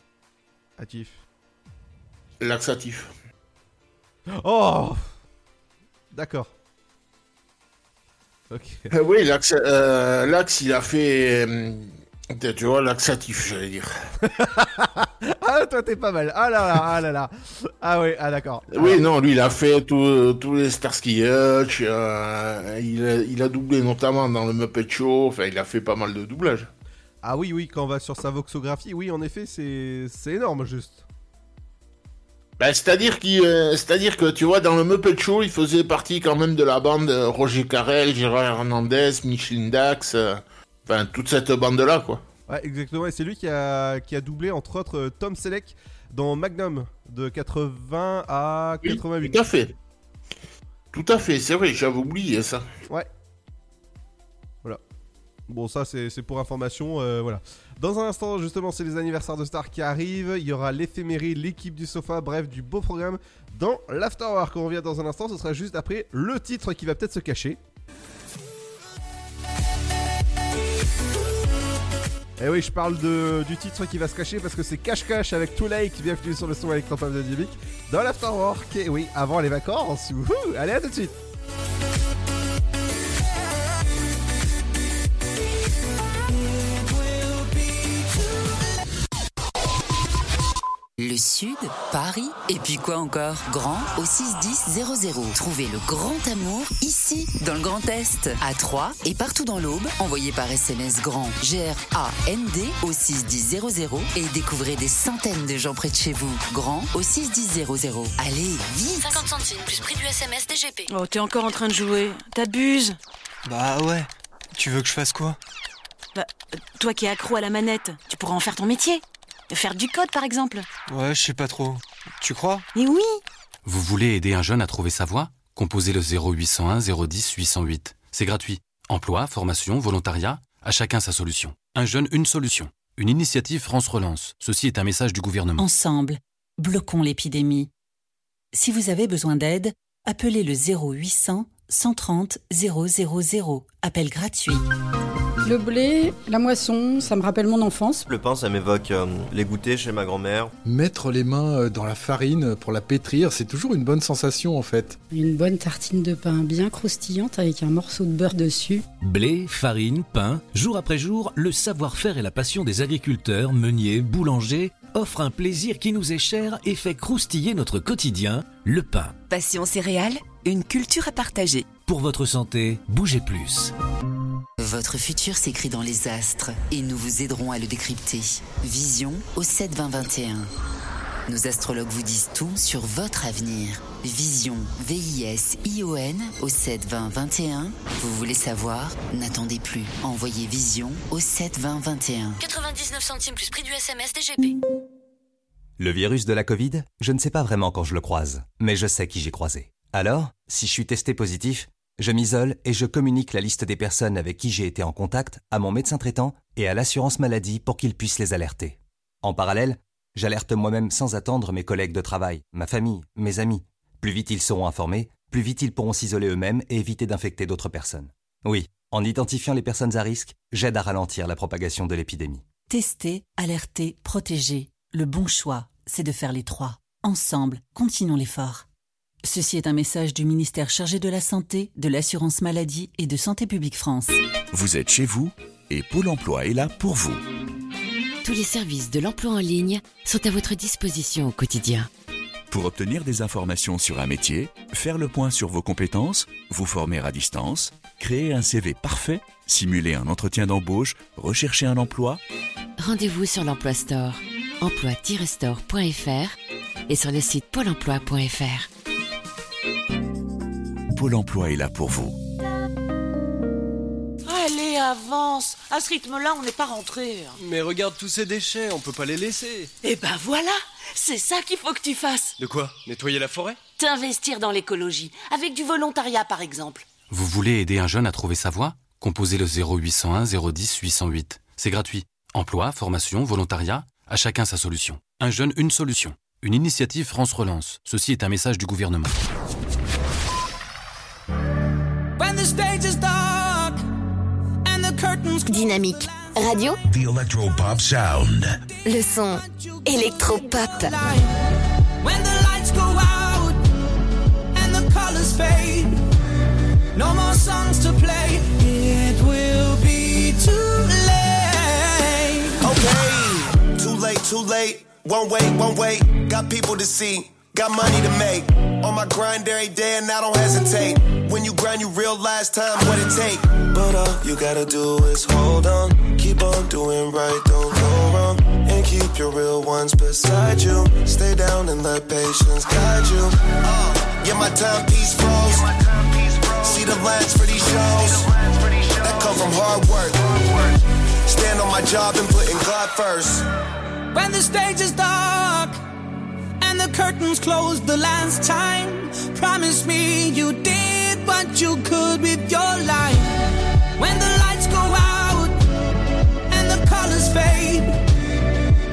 Atif. Lax Atif. Oh ! D'accord. Ok. Euh, oui, Lax, euh, Lax, il a fait... Euh, tu vois, Lax Atif, j'allais dire. Ah, toi, t'es pas mal. Ah là là, ah là là. Ah oui, ah d'accord. Oui, non, lui, il a fait tous les Starsky Hutch. Euh, il, il a doublé notamment dans le Muppet Show. Enfin, il a fait pas mal de doublages. Ah oui, oui, quand on va sur sa voxographie, oui, en effet, c'est, c'est énorme, juste. Bah, c'est-à-dire, euh, c'est-à-dire que, tu vois, dans le Muppet Show, il faisait partie quand même de la bande euh, Roger Carrel, Gérard Hernandez, Micheline Dax, euh, enfin, toute cette bande-là, quoi. Ouais, exactement, et c'est lui qui a, qui a doublé, entre autres, euh, Tom Selleck dans Magnum, de quatre-vingts à quatre-vingt-huit. Oui, tout à fait. Tout à fait, c'est vrai, j'avais oublié ça. Ouais. Bon, ça, c'est, c'est pour information, euh, voilà. Dans un instant, justement, c'est les anniversaires de Star qui arrivent. Il y aura l'éphémérie, l'équipe du sofa, bref, du beau programme dans l'Afterwork. On revient dans un instant, ce sera juste après le titre qui va peut-être se cacher. Et oui, je parle de, du titre qui va se cacher parce que c'est Cache Cache avec Too Late. Bienvenue sur le son électropop de Dynamique dans l'Afterwork. Et oui, avant les vacances, wouhou, allez, à tout de suite. Le Sud, Paris, et puis quoi encore ? Grand au six un zéro zéro zéro. Trouvez le grand amour ici, dans le Grand Est, à Troyes et partout dans l'Aube. Envoyez par S M S GRAND, G R A N D, au six un zéro zéro zéro et découvrez des centaines de gens près de chez vous. Grand au six un zéro zéro zéro. Allez, vite ! cinquante centimes plus prix du S M S D G P. Oh, t'es encore en train de jouer. T'abuses ? Bah ouais. Tu veux que je fasse quoi ? Bah, toi qui es accro à la manette, tu pourras en faire ton métier. Faire du code, par exemple. Ouais, je sais pas trop. Tu crois ? Mais oui ! Vous voulez aider un jeune à trouver sa voie ? Composez le zéro huit cent un zéro dix huit cent huit. C'est gratuit. Emploi, formation, volontariat, à chacun sa solution. Un jeune, une solution. Une initiative France Relance. Ceci est un message du gouvernement. Ensemble, bloquons l'épidémie. Si vous avez besoin d'aide, appelez le zéro huit cents cent trente zéro zéro zéro. Appel gratuit. Le blé, la moisson, ça me rappelle mon enfance. Le pain, ça m'évoque euh, les goûters chez ma grand-mère. Mettre les mains dans la farine pour la pétrir, c'est toujours une bonne sensation en fait. Une bonne tartine de pain bien croustillante avec un morceau de beurre dessus. Blé, farine, pain, jour après jour, le savoir-faire et la passion des agriculteurs, meuniers, boulangers offrent un plaisir qui nous est cher et fait croustiller notre quotidien, le pain. Passion céréales, une culture à partager. Pour votre santé, bougez plus. Votre futur s'écrit dans les astres et nous vous aiderons à le décrypter. Vision au sept vingt vingt et un. Nos astrologues vous disent tout sur votre avenir. Vision, V I S I O N au sept vingt vingt et un. Vous voulez savoir ? N'attendez plus. Envoyez Vision au sept vingt vingt et un. quatre-vingt-dix-neuf centimes plus prix du S M S D G P. Le virus de la Covid, je ne sais pas vraiment quand je le croise, mais je sais qui j'ai croisé. Alors, si je suis testé positif, je m'isole et je communique la liste des personnes avec qui j'ai été en contact à mon médecin traitant et à l'assurance maladie pour qu'ils puissent les alerter. En parallèle, j'alerte moi-même sans attendre mes collègues de travail, ma famille, mes amis. Plus vite ils seront informés, plus vite ils pourront s'isoler eux-mêmes et éviter d'infecter d'autres personnes. Oui, en identifiant les personnes à risque, j'aide à ralentir la propagation de l'épidémie. Tester, alerter, protéger. Le bon choix, c'est de faire les trois. Ensemble, continuons l'effort. Ceci est un message du ministère chargé de la Santé, de l'Assurance Maladie et de Santé Publique France. Vous êtes chez vous et Pôle emploi est là pour vous. Tous les services de l'emploi en ligne sont à votre disposition au quotidien. Pour obtenir des informations sur un métier, faire le point sur vos compétences, vous former à distance, créer un C V parfait, simuler un entretien d'embauche, rechercher un emploi. Rendez-vous sur l'Emploi Store, emploi tiret store point f r et sur le site pôle emploi point f r. Pôle emploi est là pour vous. Allez, avance. À ce rythme-là, on n'est pas rentré. Mais regarde tous ces déchets, on peut pas les laisser. Eh ben voilà, c'est ça qu'il faut que tu fasses. De quoi ? Nettoyer la forêt ? T'investir dans l'écologie, avec du volontariat par exemple. Vous voulez aider un jeune à trouver sa voie ? Composez le zéro huit cent un zéro dix huit cent huit. C'est gratuit. Emploi, formation, volontariat, à chacun sa solution. Un jeune, une solution. Une initiative France Relance. Ceci est un message du gouvernement. When the stage is dark and the curtains... Dynamique. Radio. The electropop sound. Le son électropop. When the lights go out and the colors fade. No more songs to play. It will be too late. Okay. Too late, one way, one way. Got people to see, got money to make. On my grind every day and I don't hesitate. When you grind you realize time what it take. But all you gotta do is hold on. Keep on doing right, don't go wrong. And keep your real ones beside you. Stay down and let patience guide you. uh, Get my timepiece froze. See the lines for these shows that come from hard work. Stand on my job and putting God first. When the stage is dark and the curtains close the last time, promise me you did what you could with your life. When the lights go out and the colors fade,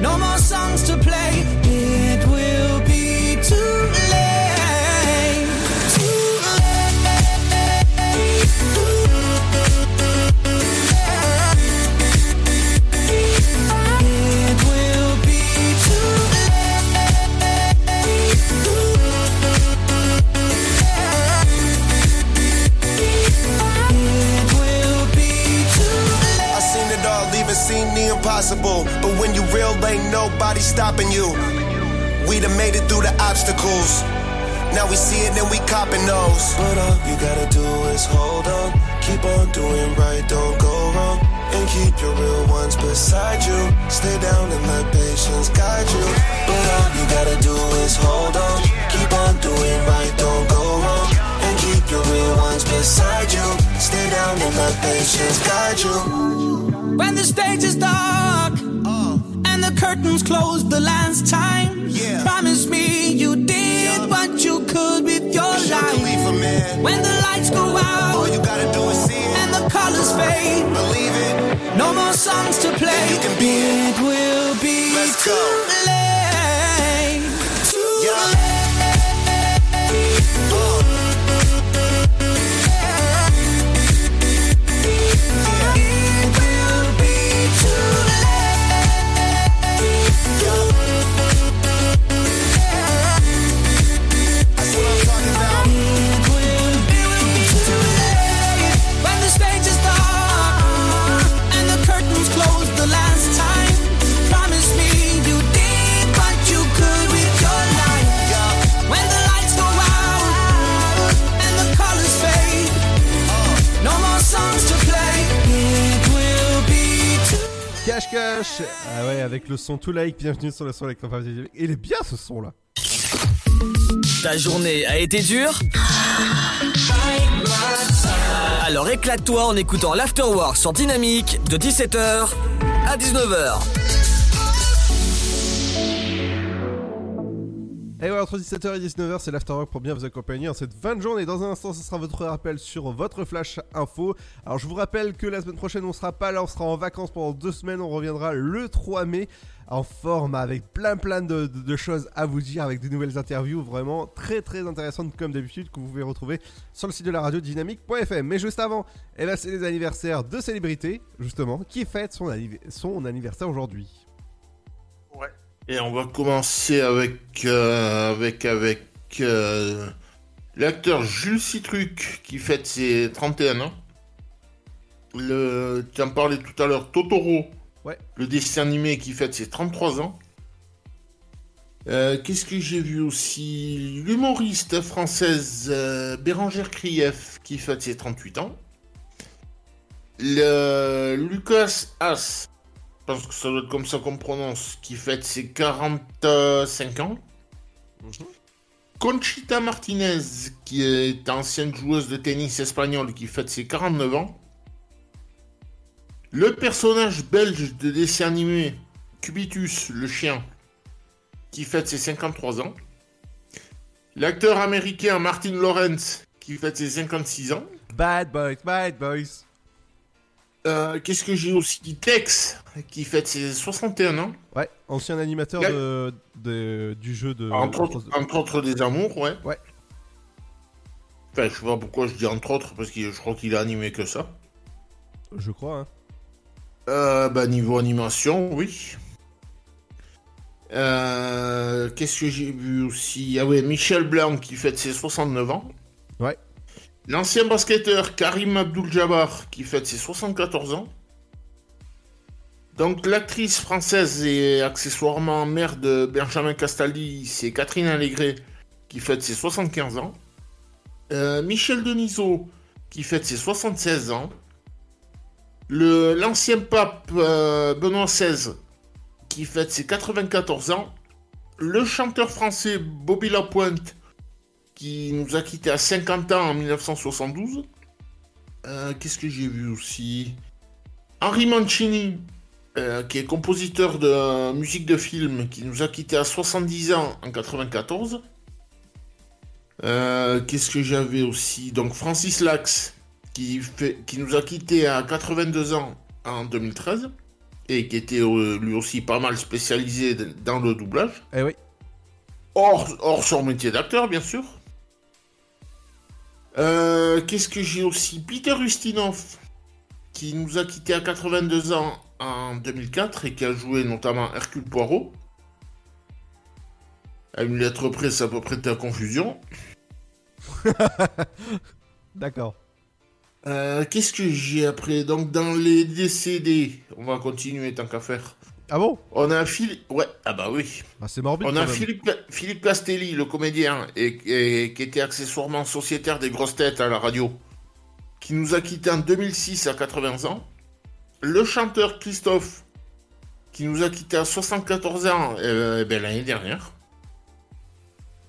no more songs to play. It will be too late. Too late. Seen the impossible, but when you real ain't nobody stopping you. We done made it through the obstacles. Now we see it and we copping those. But all you gotta do is hold on. Keep on doing right, don't go wrong. And keep your real ones beside you. Stay down and let patience guide you. But all you gotta do is hold on. Keep on doing right, don't go wrong. And keep your real ones beside you. Stay down and let patience guide you. When the stage is dark uh, and the curtains close the last time, yeah. Promise me you did yeah. what you could with your you life. It, when the lights go out, all you gotta do is see it. And the colors fade. Believe it. No more songs to play. You can be it. It will be Let's too go. Late. Too yeah. late. The last time, promise me you did Michel... Ah ouais, avec le son tout like, bienvenue sur le son avec ma famille d'abord. Il est bien ce son là. Ta journée a été dure ? Alors éclate-toi en écoutant l'Afterwork sur Dynamique de dix-sept heures à dix-neuf heures. Et voilà, entre dix-sept heures et dix-neuf heures, c'est l'Afterwork pour bien vous accompagner en cette fin de journée. Dans un instant, ce sera votre rappel sur votre Flash Info. Alors je vous rappelle que la semaine prochaine, on ne sera pas là, on sera en vacances pendant deux semaines. On reviendra le trois mai. En forme, avec plein plein de, de, de choses à vous dire, avec des nouvelles interviews vraiment très très intéressantes comme d'habitude, que vous pouvez retrouver sur le site de la radio dynamique point f m. Mais juste avant, et là c'est les anniversaires de célébrités, justement, qui fêtent son, anniv- son anniversaire aujourd'hui. Ouais, et on va commencer avec euh, avec, avec euh, l'acteur Jules Citruc qui fête ses trente et un ans. Le, tu en parlais tout à l'heure, Totoro. Ouais. Le dessin animé qui fête ses trente-trois ans. Euh, qu'est-ce que j'ai vu aussi ? L'humoriste française euh, Bérangère Krief qui fête ses trente-huit ans. Le... Lucas Haas, je pense que ça doit être comme ça qu'on prononce, qui fête ses quarante-cinq ans. Mm-hmm. Conchita Martinez, qui est ancienne joueuse de tennis espagnole, qui fête ses quarante-neuf ans. Le personnage belge de dessin animé, Cubitus, le chien, qui fête ses cinquante-trois ans. L'acteur américain Martin Lawrence, qui fête ses cinquante-six ans. Bad boys, bad boys. Euh, qu'est-ce que j'ai aussi ? Tex, qui fête ses soixante et un ans. Ouais, ancien animateur Ga- de, de, du jeu de... Entre autres, entre autres des amours, ouais. Ouais. Enfin, je sais pas pourquoi je dis entre autres, parce que je crois qu'il a animé que ça. Je crois, hein. Euh, bah, niveau animation, oui. Euh, qu'est-ce que j'ai vu aussi ? Ah ouais, Michel Blanc qui fête ses soixante-neuf ans. Ouais. L'ancien basketteur Karim Abdul-Jabbar qui fête ses soixante-quatorze ans. Donc, l'actrice française et accessoirement mère de Benjamin Castaldi, c'est Catherine Allégret qui fête ses soixante-quinze ans. Euh, Michel Denisot qui fête ses soixante-seize ans. Le, l'ancien pape euh, Benoît seize, qui fête ses quatre-vingt-quatorze ans. Le chanteur français Bobby Lapointe, qui nous a quittés à cinquante ans en dix-neuf cent soixante-douze. Euh, qu'est-ce que j'ai vu aussi ? Henri Mancini, euh, qui est compositeur de euh, musique de film, qui nous a quittés à soixante-dix ans en quatre-vingt-quatorze. Euh, qu'est-ce que j'avais aussi ? Donc Francis Lax, Qui, fait, qui nous a quittés à quatre-vingt-deux ans en deux mille treize et qui était euh, lui aussi pas mal spécialisé de, dans le doublage. Eh oui. Hors, hors son métier d'acteur, bien sûr. Euh, qu'est-ce que j'ai aussi ? Peter Ustinov, qui nous a quittés à quatre-vingt-deux ans en deux mille quatre et qui a joué notamment Hercule Poirot. À une lettre près, ça peut prêter à confusion. D'accord. Euh, qu'est-ce que j'ai après ? Donc dans les décédés, on va continuer tant qu'à faire. Ah bon ? On a Philippe... Ouais, ah bah oui. Ah, c'est morbide. On a Philippe... Philippe Castelli, le comédien, et... et qui était accessoirement sociétaire des grosses têtes à la radio, qui nous a quittés en deux mille six à quatre-vingts ans. Le chanteur Christophe, qui nous a quittés à soixante-quatorze ans euh, ben, l'année dernière.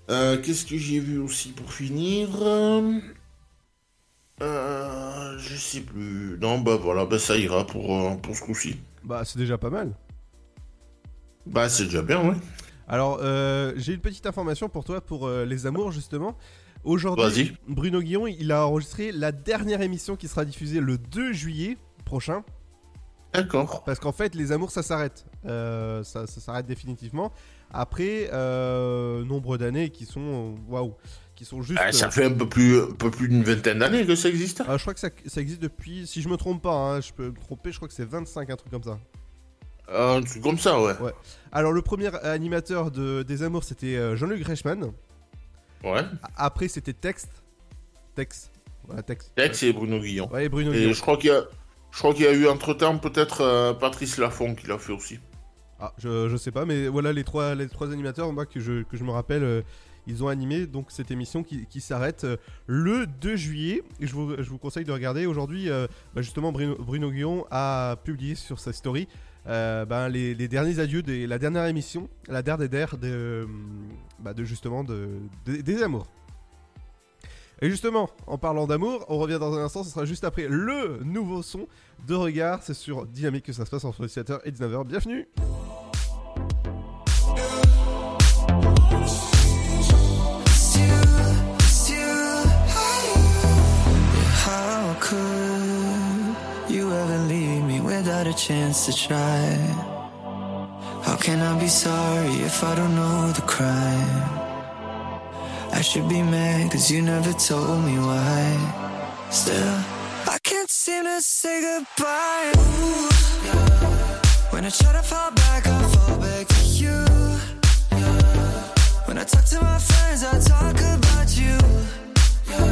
Euh, qu'est-ce que j'ai vu aussi pour finir ? Euh, je sais plus. Non, bah voilà, bah ça ira pour, euh, pour ce coup-ci. Bah c'est déjà pas mal. Bah c'est déjà bien, ouais. Alors, euh, j'ai une petite information pour toi, pour euh, les amours, justement. Aujourd'hui, vas-y. Bruno Guillon, il a enregistré la dernière émission qui sera diffusée le deux juillet prochain. D'accord. Parce qu'en fait, les amours, ça s'arrête. Euh, ça, ça s'arrête définitivement. Après, euh, nombre d'années qui sont... Waouh. Sont juste... ah, ça fait un peu plus, un peu plus d'une vingtaine d'années que ça existe. Ah, je crois que ça, ça existe depuis, si je me trompe pas, hein, je peux me tromper, je crois que c'est vingt-cinq, un truc comme ça. Euh, un truc comme ça, ouais. ouais. Alors, le premier animateur de, des Amours, c'était Jean-Luc Reichmann. Ouais. Après, c'était Tex. Tex. Voilà, Tex. Tex et Bruno Guillon. Ouais, et Bruno et Guillon. Je crois qu'il y a, je crois qu'il y a eu entre-temps peut-être euh, Patrice Laffont qui l'a fait aussi. Ah, je, je sais pas, mais voilà les trois, les trois animateurs moi, que, je, que je me rappelle. Euh, Ils ont animé donc cette émission qui, qui s'arrête euh, le deux juillet. Et je vous, je vous conseille de regarder. Aujourd'hui, euh, bah justement, Bruno, Bruno Guillon a publié sur sa story euh, ben, les, les derniers adieux de la dernière émission, la dernière der de, euh, bah de justement de, de, des amours. Et justement, en parlant d'amour, on revient dans un instant, ce sera juste après le nouveau son de Regard. C'est sur Dynamique que ça se passe entre dix-sept heures et dix-neuf heures. Bienvenue! How could you ever leave me without a chance to try? How can I be sorry if I don't know the crime? I should be mad cause you never told me why. Still, I can't seem to say goodbye. Ooh, yeah. When I try to fall back, I fall back to you. Yeah. When I talk to my friends, I talk about you. Yeah.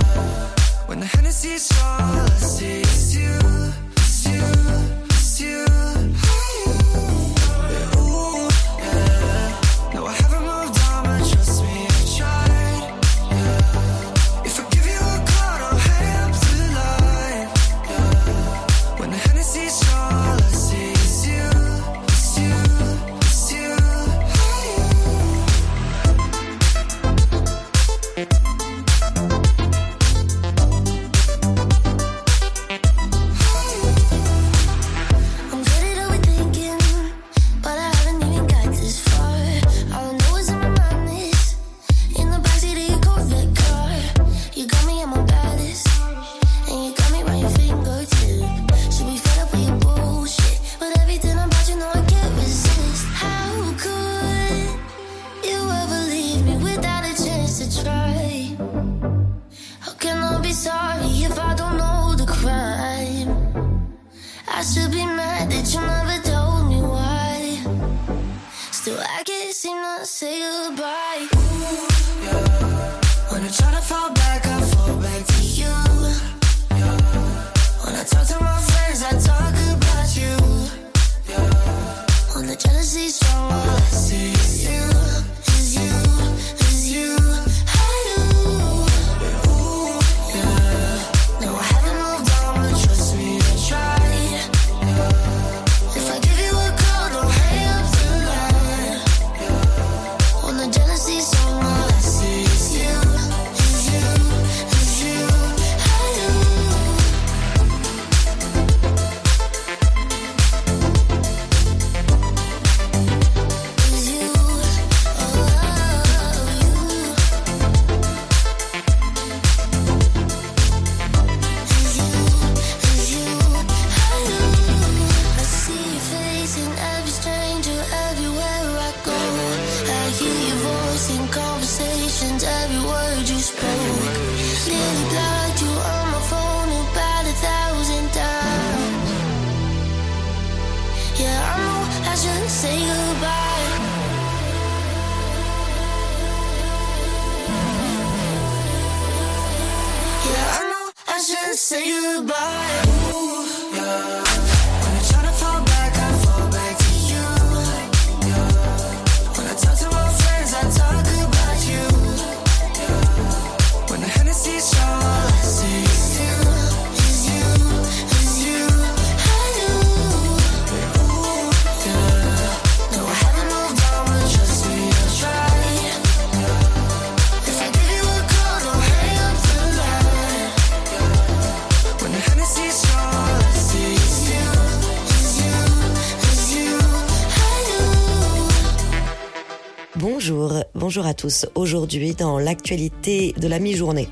When the Hennessy's strong, all I see is you, it's you, it's you. Bonjour à tous. Aujourd'hui, dans l'actualité de la mi-journée.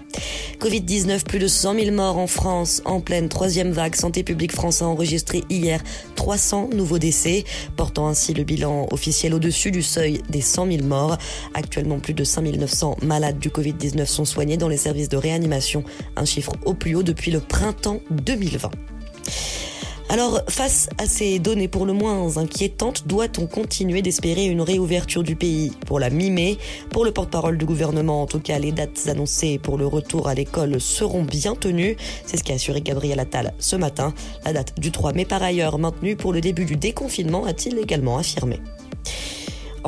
covid dix-neuf, plus de cent mille morts en France en pleine troisième vague. Santé publique France a enregistré hier trois cents nouveaux décès, portant ainsi le bilan officiel au-dessus du seuil des cent mille morts. Actuellement, plus de cinq mille neuf cents malades du covid dix-neuf sont soignés dans les services de réanimation, un chiffre au plus haut depuis le printemps deux mille vingt. Alors, face à ces données pour le moins inquiétantes, doit-on continuer d'espérer une réouverture du pays pour la mi-mai? Pour le porte-parole du gouvernement, en tout cas, les dates annoncées pour le retour à l'école seront bien tenues. C'est ce qu'a assuré Gabriel Attal ce matin. La date du trois mai, par ailleurs maintenue pour le début du déconfinement, a-t-il également affirmé.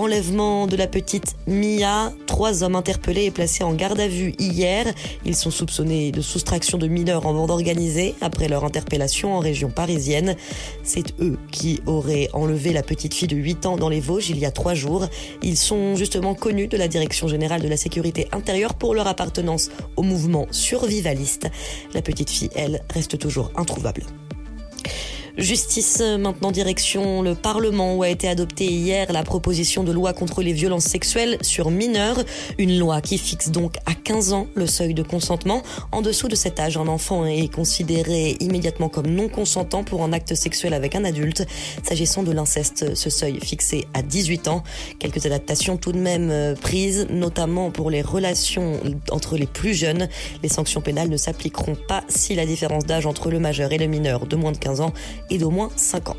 enlèvement de la petite Mia. Trois hommes interpellés et placés en garde à vue hier. Ils sont soupçonnés de soustraction de mineurs en bande organisée après leur interpellation en région parisienne. C'est eux qui auraient enlevé la petite fille de huit ans dans les Vosges il y a trois jours. Ils sont justement connus de la Direction générale de la sécurité intérieure pour leur appartenance au mouvement survivaliste. La petite fille, elle, reste toujours introuvable. Justice, maintenant direction le Parlement où a été adoptée hier la proposition de loi contre les violences sexuelles sur mineurs. Une loi qui fixe donc à quinze ans le seuil de consentement. En dessous de cet âge, un enfant est considéré immédiatement comme non consentant pour un acte sexuel avec un adulte. S'agissant de l'inceste, ce seuil fixé à dix-huit ans. Quelques adaptations tout de même prises, notamment pour les relations entre les plus jeunes. Les sanctions pénales ne s'appliqueront pas si la différence d'âge entre le majeur et le mineur de moins de quinze ans et d'au moins cinq ans.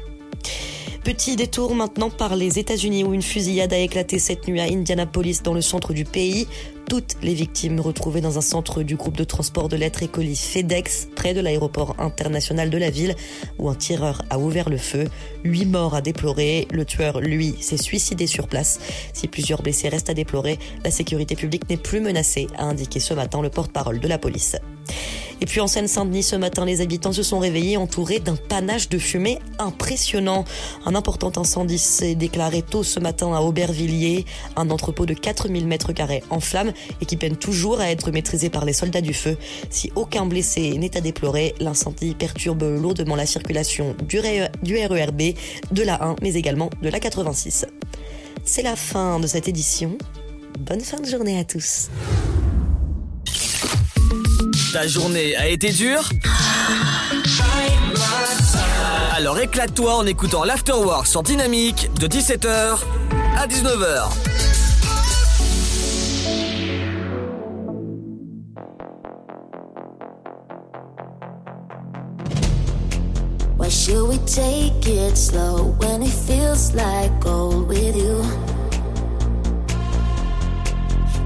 Petit détour maintenant par les États-Unis où une fusillade a éclaté cette nuit à Indianapolis dans le centre du pays. Toutes les victimes retrouvées dans un centre du groupe de transport de lettres et colis FedEx près de l'aéroport international de la ville où un tireur a ouvert le feu. Huit morts à déplorer. Le tueur, lui, s'est suicidé sur place. Si plusieurs blessés restent à déplorer, la sécurité publique n'est plus menacée, a indiqué ce matin le porte-parole de la police. Et puis en Seine-Saint-Denis, ce matin, les habitants se sont réveillés entourés d'un panache de fumée impressionnant. Un important incendie s'est déclaré tôt ce matin à Aubervilliers, un entrepôt de quatre mille mètres carrés en flammes et qui peine toujours à être maîtrisé par les soldats du feu. Si aucun blessé n'est à déplorer, l'incendie perturbe lourdement la circulation du R E R B, de la un, mais également de la quatre-vingt-six. C'est la fin de cette édition. Bonne fin de journée à tous. Ta journée a été dure ? Alors éclate-toi en écoutant l'Afterwork sur Dynamique de dix-sept heures à dix-neuf heures. Why should we take it slow when it feels like gold with you?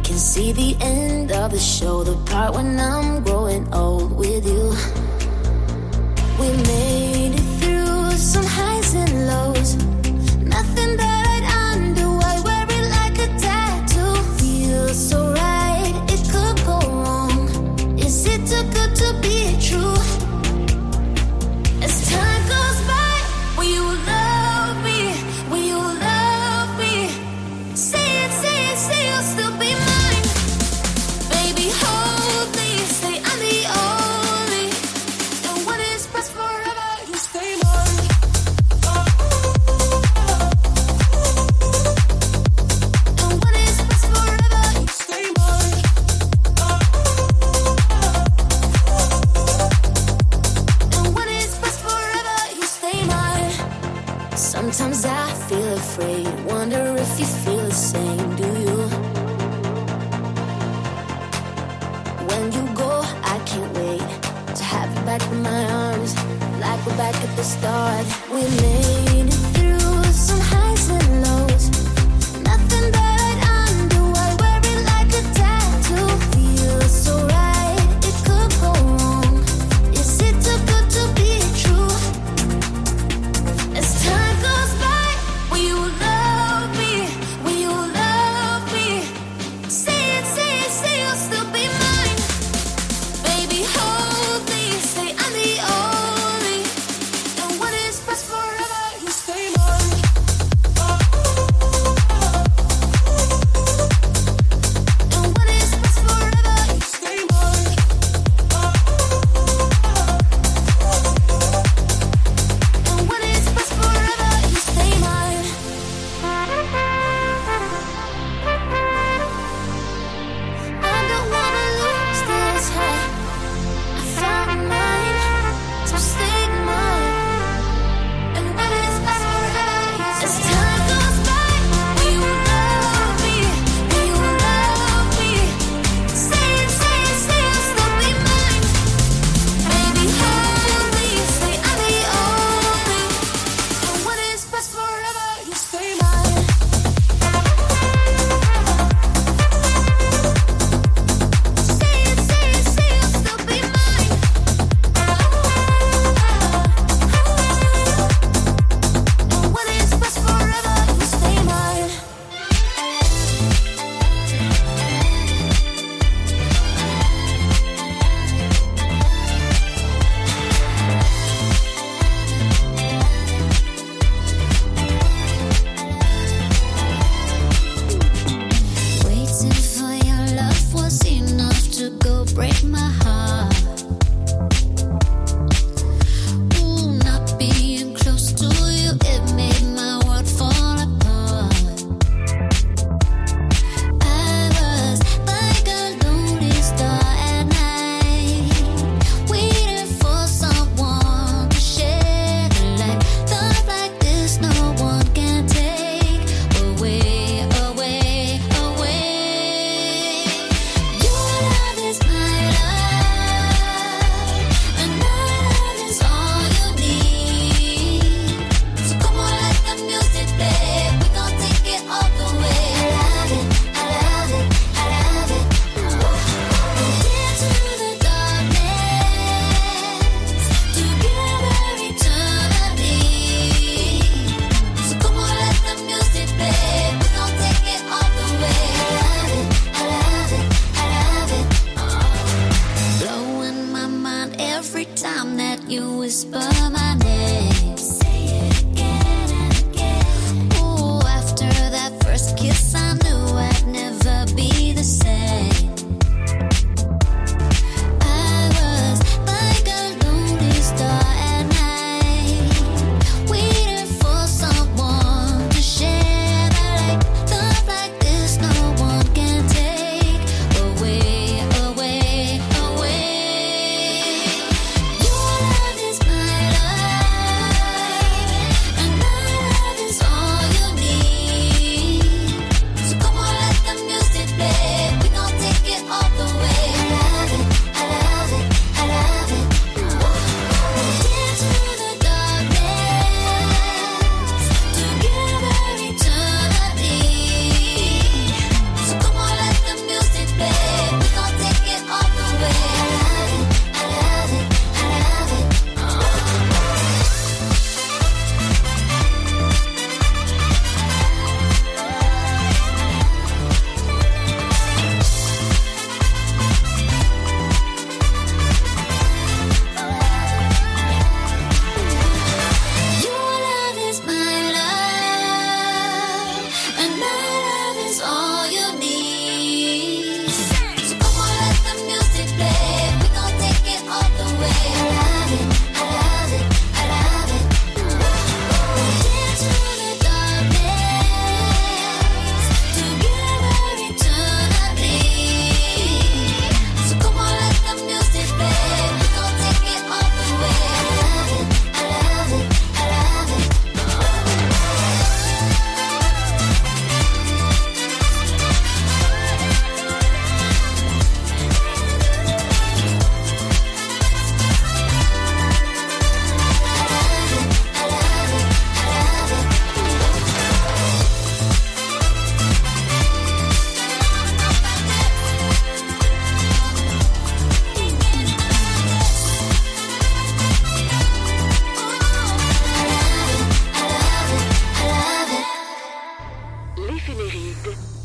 Can see the end of the show, the part when I'm growing old with you. We made it through some highs and lows, nothing that I'd undo. I wear it like a tattoo. Feels so right, it could go wrong. Is it too good to be true? As time goes by, will you love me? Will you love me? Say it, say it, say you'll still be mine. Hold me, say I'm the only, and what is best forever you stay.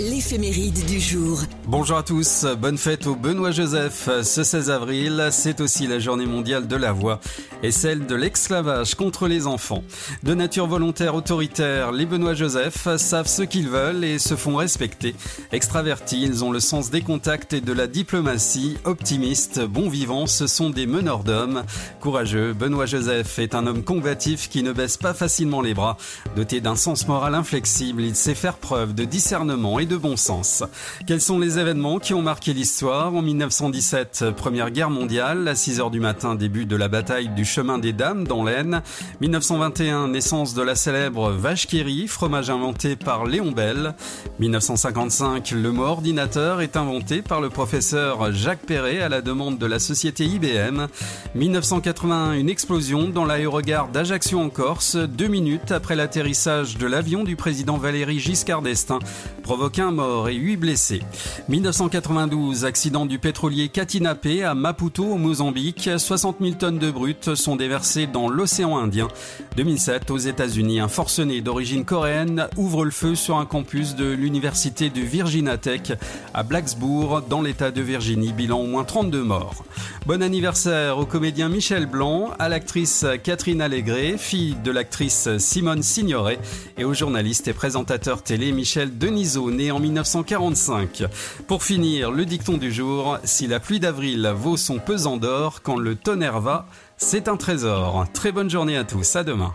L'éphéméride du jour. Bonjour à tous, bonne fête au Benoît Joseph. Ce seize avril, c'est aussi la journée mondiale de la voix et celle de l'esclavage contre les enfants. De nature volontaire autoritaire, les Benoît Joseph savent ce qu'ils veulent et se font respecter. Extravertis, ils ont le sens des contacts et de la diplomatie. Optimistes, bons vivants, ce sont des meneurs d'hommes. Courageux, Benoît Joseph est un homme combatif qui ne baisse pas facilement les bras. Doté d'un sens moral inflexible, il sait faire preuve de discernement et de bon sens. Quels sont les événements qui ont marqué l'histoire ? En mille neuf cent dix-sept, Première Guerre mondiale, à six heures du matin, début de la bataille du Chemin des Dames dans l'Aisne. mille neuf cent vingt et un, naissance de la célèbre vache qui rit, fromage inventé par Léon Bell. mille neuf cent cinquante-cinc, le mot ordinateur est inventé par le professeur Jacques Perret à la demande de la société I B M. mille neuf cent quatre-vingt-un, une explosion dans l'aérogare d'Ajaccio en Corse, deux minutes après l'atterrissage de l'avion du président Valéry Giscard d'Estaing, provoquant un mort et huit blessés. mille neuf cent quatre-vingt-douze, accident du pétrolier Katinapé à Maputo au Mozambique. soixante mille tonnes de brut sont déversées dans l'océan Indien. deux mille sept, aux États-Unis, un forcené d'origine coréenne ouvre le feu sur un campus de l'université du Virginia Tech à Blacksburg, dans l'état de Virginie. Bilan au moins trente-deux morts. Bon anniversaire au comédien Michel Blanc, à l'actrice Catherine Allégret, fille de l'actrice Simone Signoret, et au journaliste et présentateur télé Michel Denisot, né en mille neuf cent quarante-cinq. Pour finir, le dicton du jour: si la pluie d'avril vaut son pesant d'or, quand le tonnerre va, c'est un trésor. Très bonne journée à tous, à demain.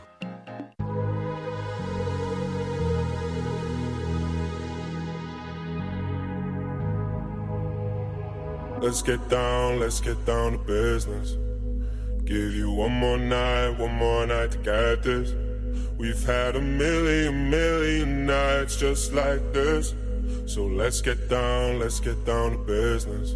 Let's get down, let's get down to business. Give you one more night, one more night to get this. We've had a million, million nights just like this. So let's get down, let's get down to business.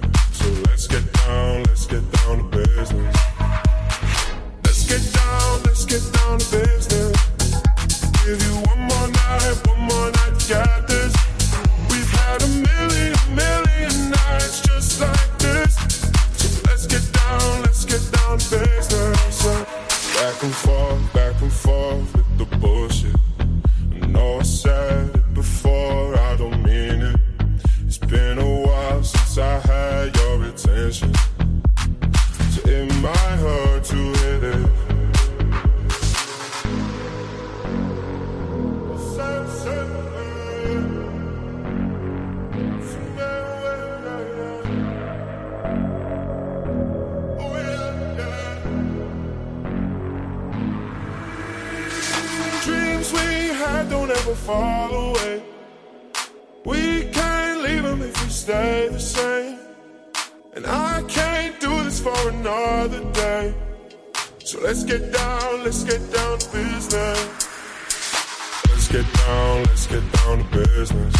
So let's get down, let's get down to business. Let's get down, let's get down to business. Give you one more night, one more night to get this. We've had a million, million nights just like this. So let's get down, let's get down to business. Back and forth, back and forth with the bullshit. I know I said it before, I don't mean it. It's been a while since I had your attention, so it might hurt to hit it. Dreams we had don't ever fall away. We can't leave them if we stay the same. And I can't do this for another day. So let's get down, let's get down to business. Let's get down, let's get down to business.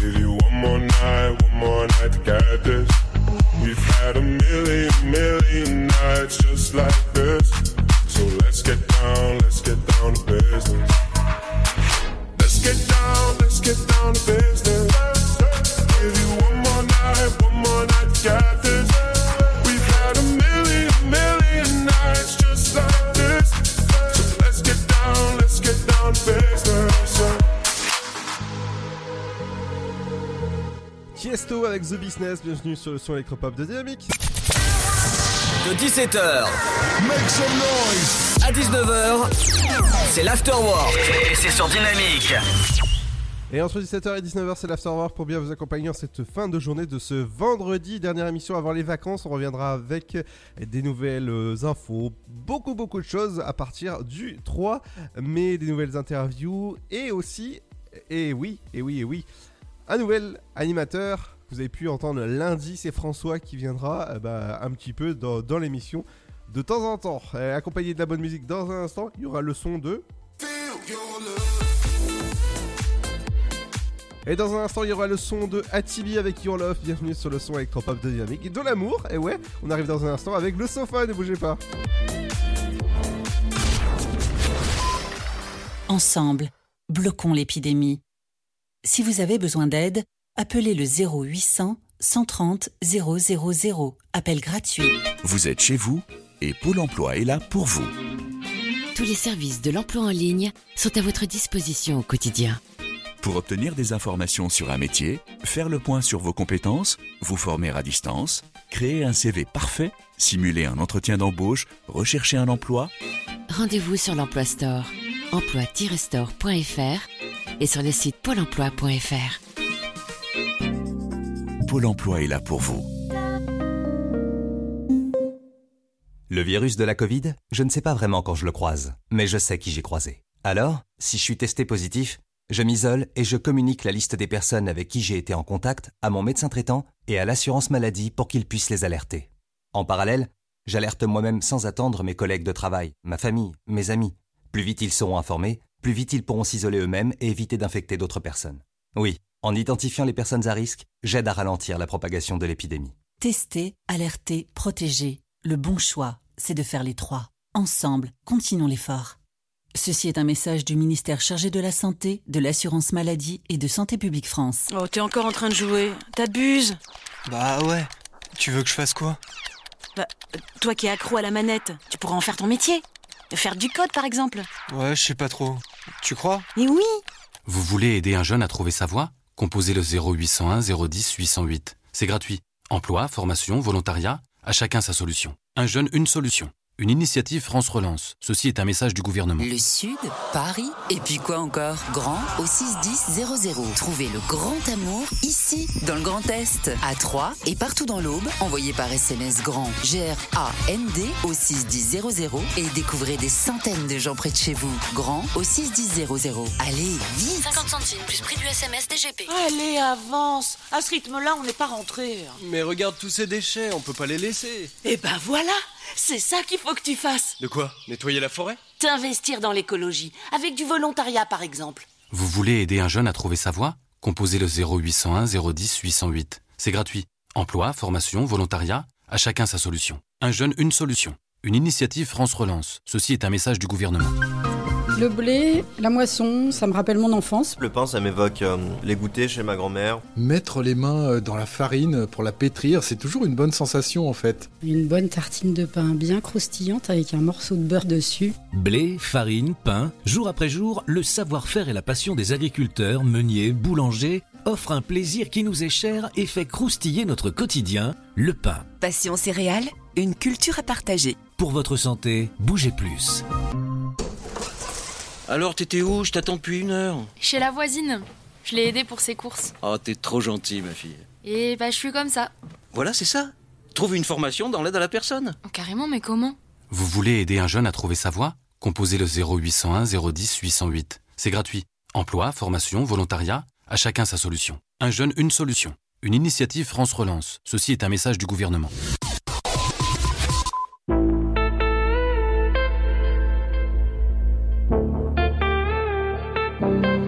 Give you one more night, one more night to get this. We've had a million, million nights just like this. So let's get down, let's get down to business. Let's get down, let's get down to business. Give you one more night, one more night to get this. We've had a million, million nights just like this. So let's get down, let's get down to business. Tiesto avec The Business, bienvenue sur le son électropop de Dynamique. De dix-sept heures Make some noise. À dix-neuf heures c'est l'Afterwork et c'est sur Dynamique. Et entre dix-sept heures et dix-neuf heures c'est l'Afterwork pour bien vous accompagner en cette fin de journée de ce vendredi. Dernière émission avant les vacances, on reviendra avec des nouvelles infos, beaucoup beaucoup de choses à partir du trois mai, des nouvelles interviews et aussi, et oui, et oui, et oui, un nouvel animateur. Vous avez pu entendre lundi, c'est François qui viendra bah, un petit peu dans, dans l'émission de temps en temps. Accompagné de la bonne musique dans un instant, il y aura le son de... Et dans un instant, il y aura le son de Atibi avec Your Love. Bienvenue sur le son électropop de Dynamique et de l'amour. Et ouais, on arrive dans un instant avec le sofa, ne bougez pas. Ensemble, bloquons l'épidémie. Si vous avez besoin d'aide, appelez le zéro huit cents, cent trente, zéro zéro zéro. Appel gratuit. Vous êtes chez vous et Pôle emploi est là pour vous. Tous les services de l'emploi en ligne sont à votre disposition au quotidien. Pour obtenir des informations sur un métier, faire le point sur vos compétences, vous former à distance, créer un C V parfait, simuler un entretien d'embauche, rechercher un emploi. Rendez-vous sur l'Emploi Store, emploi tiret store point f r et sur le site pôle emploi point f r. Pôle emploi est là pour vous. Le virus de la Covid, je ne sais pas vraiment quand je le croise, mais je sais qui j'ai croisé. Alors, si je suis testé positif, je m'isole et je communique la liste des personnes avec qui j'ai été en contact à mon médecin traitant et à l'assurance maladie pour qu'ils puissent les alerter. En parallèle, j'alerte moi-même sans attendre mes collègues de travail, ma famille, mes amis. Plus vite ils seront informés, plus vite ils pourront s'isoler eux-mêmes et éviter d'infecter d'autres personnes. Oui, en identifiant les personnes à risque, j'aide à ralentir la propagation de l'épidémie. Tester, alerter, protéger. Le bon choix, c'est de faire les trois. Ensemble, continuons l'effort. Ceci est un message du ministère chargé de la Santé, de l'Assurance Maladie et de Santé Publique France. Oh, t'es encore en train de jouer. T'abuses. Bah ouais. Tu veux que je fasse quoi? Bah, toi qui es accro à la manette, tu pourras en faire ton métier. Faire du code, par exemple. Ouais, je sais pas trop. Tu crois? Mais oui. Vous voulez aider un jeune à trouver sa voie? Composez le zéro huit cent un, zéro dix, huit cent huit. C'est gratuit. Emploi, formation, volontariat... À chacun sa solution. Un jeune, une solution. Une initiative France Relance. Ceci est un message du gouvernement. Le Sud, Paris, et puis quoi encore? Grand au six dix zéro zéro. Trouvez le grand amour ici, dans le Grand Est, à Troyes et partout dans l'Aube. Envoyez par S M S GRAND, G R A N D, au six dix zéro zéro et découvrez des centaines de gens près de chez vous. Grand au six dix zéro zéro. Allez, vite! cinquante centimes plus prix du S M S D G P. Allez, avance! À ce rythme-là, on n'est pas rentré. Mais regarde tous ces déchets, on peut pas les laisser. Eh ben voilà! C'est ça qu'il faut que tu fasses. De quoi? Nettoyer la forêt? T'investir dans l'écologie, avec du volontariat par exemple. Vous voulez aider un jeune à trouver sa voie? Composez le zéro huit cent un, zéro dix, huit cent huit. C'est gratuit. Emploi, formation, volontariat, à chacun sa solution. Un jeune, une solution. Une initiative France Relance. Ceci est un message du gouvernement. Le blé, la moisson, ça me rappelle mon enfance. Le pain, ça m'évoque euh, les goûters chez ma grand-mère. Mettre les mains dans la farine pour la pétrir, c'est toujours une bonne sensation en fait. Une bonne tartine de pain bien croustillante avec un morceau de beurre dessus. Blé, farine, pain, jour après jour, le savoir-faire et la passion des agriculteurs, meuniers, boulangers offrent un plaisir qui nous est cher et fait croustiller notre quotidien, le pain. Passion céréales, une culture à partager. Pour votre santé, bougez plus. Alors, t'étais où? Je t'attends depuis une heure. Chez la voisine. Je l'ai aidée pour ses courses. Oh, t'es trop gentille, ma fille. Et bah, je suis comme ça. Voilà, c'est ça. Trouve une formation dans l'aide à la personne. Oh, carrément, mais comment? Vous voulez aider un jeune à trouver sa voie? Composez le zéro huit cent un, zéro dix, huit cent huit. C'est gratuit. Emploi, formation, volontariat, à chacun sa solution. Un jeune, une solution. Une initiative France Relance. Ceci est un message du gouvernement.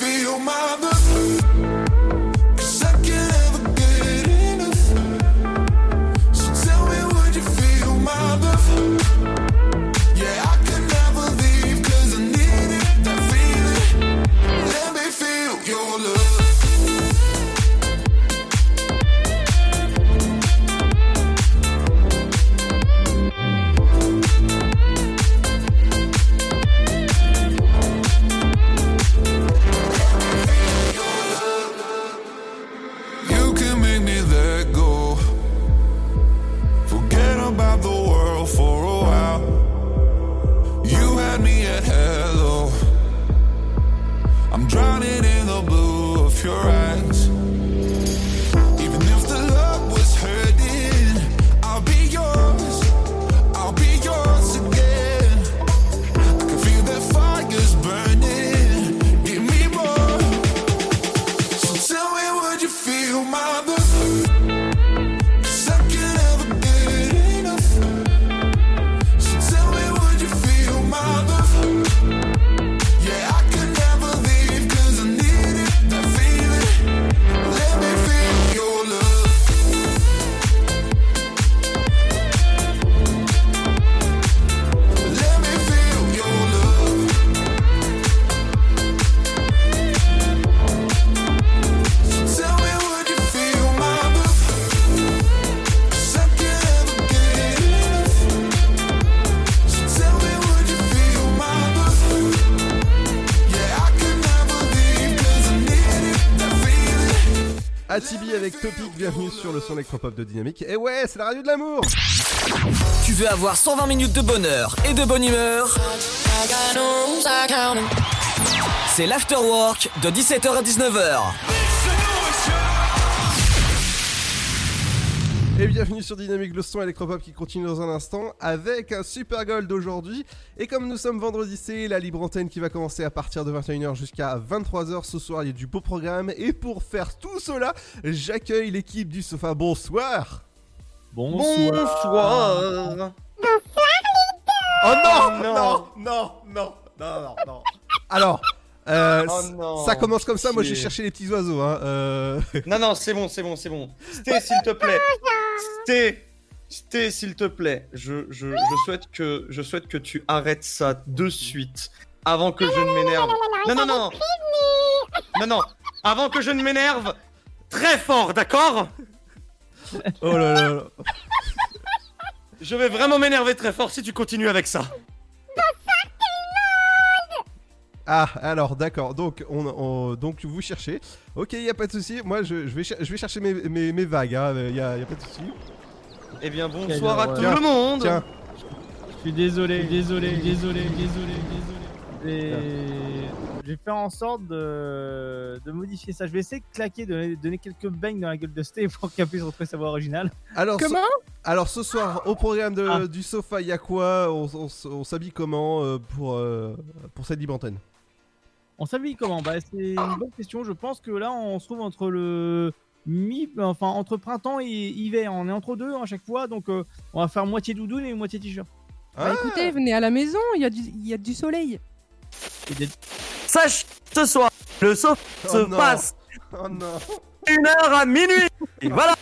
Feel my love, 'cause I can never get enough. So tell me, would you feel my love? Yeah, I can never leave, 'cause I need it, I feel it. Topic, bienvenue sur le son électropop de Dynamique. Et ouais, c'est la radio de l'amour. Tu veux avoir cent vingt minutes de bonheur et de bonne humeur? C'est l'afterwork de dix-sept heures à dix-neuf heures. Et bienvenue sur Dynamique, le son électropop qui continue dans un instant avec un super goal d'aujourd'hui. Et comme nous sommes vendredi, c'est la libre antenne qui va commencer à partir de vingt et une heures jusqu'à vingt-trois heures. Ce soir, il y a du beau programme. Et pour faire tout cela, j'accueille l'équipe du sofa. Bonsoir. Bonsoir. Bonsoir. Bonsoir les deux. Oh non, non, non, non, non, non, non. Alors, euh, oh non, ça commence comme ça. Moi, j'ai cherché les petits oiseaux. Hein. Euh... Non, non, c'est bon, c'est bon, c'est bon. Sté, s'il te plaît. Sté. Sté, s'il te plaît, je, je, je, souhaite que, je souhaite que tu arrêtes ça de suite, avant que non, je non, ne m'énerve. Non, non, non, non, non, non, non, avant que je ne m'énerve très fort, d'accord? Oh là là là. Je vais vraiment m'énerver très fort si tu continues avec ça. Ah, alors d'accord, donc, on, on, donc vous cherchez. Ok, il n'y a pas de souci. Moi, je, je, vais, je vais chercher mes, mes, mes vagues, il hein. n'y a, y a pas de souci. Eh bien bonsoir à tout le monde. Tiens. Je suis désolé, désolé, désolé, désolé, désolé. Je vais faire en sorte de, de modifier ça. Je vais essayer de claquer, de donner quelques beignes dans la gueule de Sté pour qu'elle puisse retrouver sa voix originale. Alors, comment ce... Alors ce soir au programme de, ah. du sofa, il y a quoi? On, on, on s'habille comment euh, pour euh, pour cette libre antenne? On s'habille comment? Bah c'est une bonne question. Je pense que là on se trouve entre le Mi, enfin entre printemps et hiver, on est entre deux à chaque fois, donc euh, on va faire moitié doudoune et moitié t-shirt. Ah bah écoutez, venez à la maison, il y a du, il y a du soleil. Des... Sache ce soir, le soir oh se non. passe oh non. une heure à minuit. Et voilà.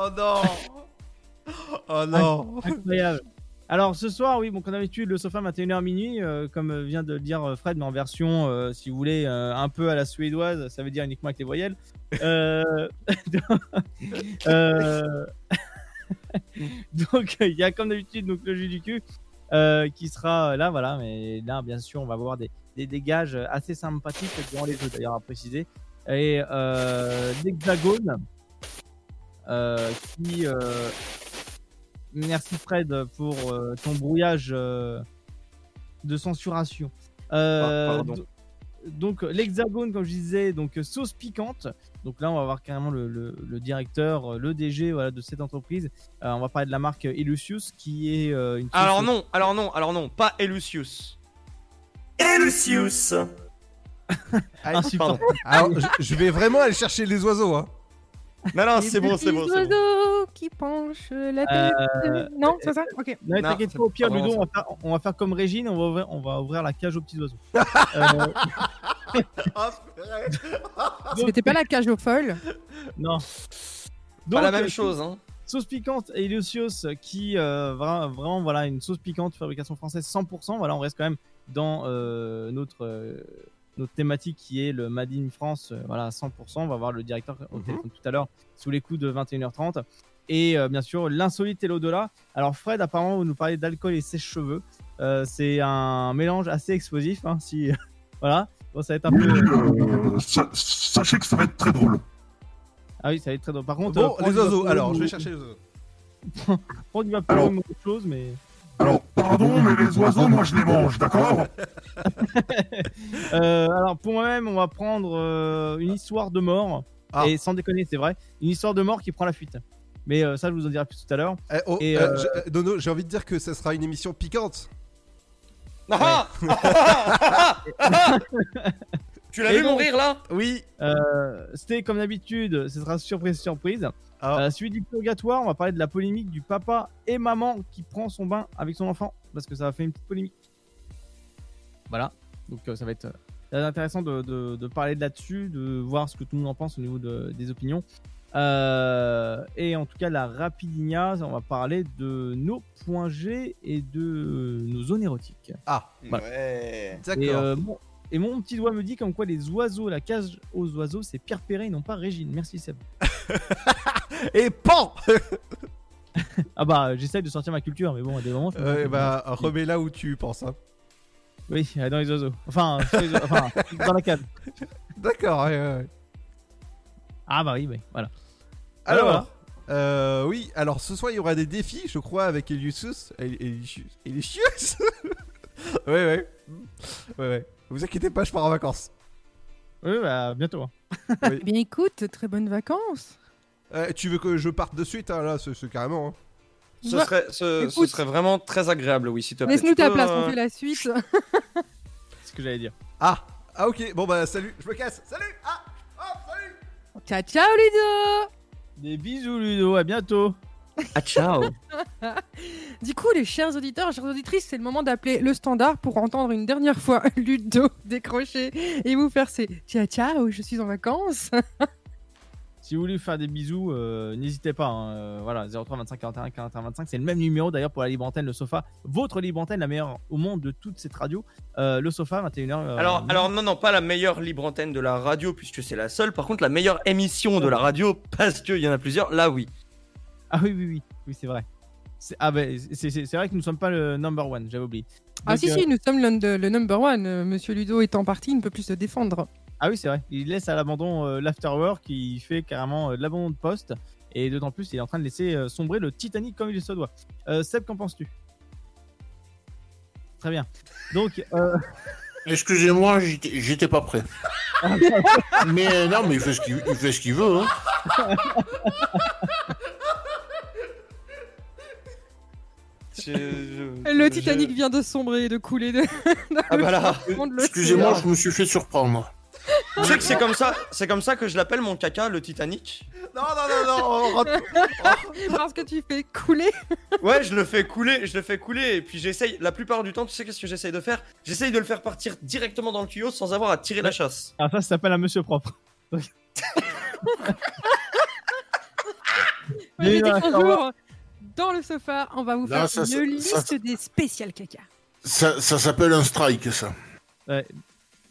Oh non. Oh non. Incroyable. Alors ce soir, oui, bon, comme d'habitude, le sofa vingt et une heures minuit, euh, comme vient de le dire Fred, mais en version, euh, si vous voulez, euh, un peu à la suédoise, ça veut dire uniquement avec les voyelles. Euh... euh... donc il y a comme d'habitude donc, le jeu du cul euh, qui sera là, voilà, mais là, bien sûr, on va avoir des, des dégages assez sympathiques durant les jeux, d'ailleurs, à préciser. Et euh, l'hexagone euh, qui... Euh... Merci Fred pour euh, ton brouillage euh, de censuration. Euh, ah, pardon. D- donc l'hexagone, comme je disais, donc sauce piquante. Donc là, on va voir carrément le, le, le directeur, le D G, voilà, de cette entreprise. Euh, on va parler de la marque Elucius, qui est euh, une. Alors non, alors non, alors non, pas Elucius. Elucius. Ah, pardon. Alors, je, je vais vraiment aller chercher les oiseaux, hein. Non, non, c'est bon, c'est bon, c'est bon. Oiseaux qui penchent la tête. Euh... Non, c'est ça. Ok. Non, non t'inquiète pas, au pire, Ludo, on va, faire, on va faire comme Régine, on va ouvrir, on va ouvrir la cage aux petits oiseaux. euh... C'était pas la cage aux folles. Non. Donc, pas la même chose, hein. Sauce piquante et Lucius qui euh, vraiment, voilà, une sauce piquante, fabrication française cent pour cent. Voilà, on reste quand même dans euh, notre. Euh... notre thématique qui est le Made in France, euh, voilà, cent pour cent. On va voir le directeur au mmh. téléphone tout à l'heure, sous les coups de vingt et une heures trente. Et euh, bien sûr, l'insolite et l'au-delà. Alors Fred, apparemment, vous nous parlez d'alcool et sèche-cheveux. Euh, c'est un mélange assez explosif. Hein, si... voilà, bon, ça va être un oui, peu... Euh, sa- sachez que ça va être très drôle. Ah oui, ça va être très drôle. Par contre... Bon, euh, les oiseaux, alors, ou... je vais chercher les oiseaux. Prends du vapeur ou autre chose, mais... Alors, pardon, mais les oiseaux, moi, je les mange, d'accord? euh, Alors, pour moi-même, on va prendre euh, une histoire de mort. Ah. Et sans déconner, c'est vrai. Une histoire de mort qui prend la fuite. Mais euh, ça, je vous en dirai plus tout à l'heure. Eh, oh, et, euh, euh, je, Dono, j'ai envie de dire que ça sera une émission piquante. Ah ouais. Tu l'as vu donc, mourir là? Oui. Euh, c'était comme d'habitude, ce sera surprise surprise. Ah. Euh, suivi du purgatoire, on va parler de la polémique du papa et maman qui prend son bain avec son enfant parce que ça a fait une petite polémique. Voilà, donc euh, ça va être euh, intéressant de, de, de parler de là-dessus, de voir ce que tout le monde en pense au niveau de, des opinions. Euh, et en tout cas, la Rapidinha, on va parler de nos points G et de euh, nos zones érotiques. Ah, voilà. Ouais, d'accord. Et, euh, bon, et mon petit doigt me dit comme quoi les oiseaux, la cage aux oiseaux, c'est Pierre Perret et non pas Régine. Merci Seb. Et pan. Ah bah, j'essaye de sortir ma culture, mais bon, à des moments. Je euh, bah, remets là où tu penses. Hein. Oui, dans les oiseaux. Enfin, les oiseaux. Enfin dans la cage. D'accord, ouais, ouais. Ah bah oui, oui, voilà. Alors, alors voilà. Euh, oui, alors ce soir il y aura des défis, je crois, avec Eliusus. Eliusus Eliusus Ouais, ouais. Ouais, ouais. Vous inquiétez pas, je pars en vacances. Oui, bah, bientôt. Hein. Oui. Bien écoute, très bonnes vacances. Euh, tu veux que je parte de suite, hein, là, c'est, c'est carrément. Hein. Ce, ouais. serait, ce, ce serait vraiment très agréable, oui, s'il te plaît. Laisse-nous ta peux, place, euh... on fait la suite. C'est ce que j'allais dire. Ah, ah, ok, bon bah, salut, je me casse. Salut, ah, hop, oh, salut. Ciao, ciao Ludo. Des bisous Ludo, à bientôt. Ah, ciao. Du coup, les chers auditeurs, chères auditrices, c'est le moment d'appeler le standard pour entendre une dernière fois Ludo décrocher et vous faire ses ciao, ciao, je suis en vacances. Si vous voulez faire des bisous, euh, n'hésitez pas. Hein, voilà, zéro trois vingt-cinq quarante et un quarante et un vingt-cinq, c'est le même numéro d'ailleurs pour la libre antenne, le sofa. Votre libre antenne, la meilleure au monde de toute cette radio. Euh, le sofa, vingt et une heures. Euh, alors, alors, non, non, pas la meilleure libre antenne de la radio, puisque c'est la seule. Par contre, la meilleure émission de la radio, parce qu'il y en a plusieurs, là oui. Ah oui, oui, oui, oui, c'est vrai. C'est, ah ben, c'est, c'est, c'est vrai que nous ne sommes pas le number one, j'avais oublié. Donc, ah si, euh... si, nous sommes le, le number one. Monsieur Ludo étant parti, il ne peut plus se défendre. Ah oui, c'est vrai. Il laisse à l'abandon euh, l'afterwork, il fait carrément euh, de l'abandon de poste. Et d'autant plus, il est en train de laisser euh, sombrer le Titanic comme il se doit. Euh, Seb, qu'en penses-tu? Très bien. Donc, euh... Excusez-moi, j'étais, j'étais pas prêt. Mais euh, non, mais il fait ce qu'il, il fait ce qu'il veut. Hein. Je, je, le je, Titanic je... vient de sombrer et de couler. De... Ah bah là, excusez-moi, je me suis fait surprendre. Tu sais que c'est comme ça, c'est comme ça que je l'appelle mon caca, le Titanic. Non, non, non, non. Oh. Parce que tu fais couler. Ouais, je le fais couler, je le fais couler, et puis j'essaye. La plupart du temps, tu sais qu'est-ce que j'essaye de faire? J'essaye de le faire partir directement dans le tuyau sans avoir à tirer la chasse. Ah, ça, ça s'appelle un monsieur propre. Ouais, bonjour. Dans le sofa, on va vous faire ça, une ça, liste ça, des spéciales caca. Ça, ça s'appelle un strike, ça. Ouais.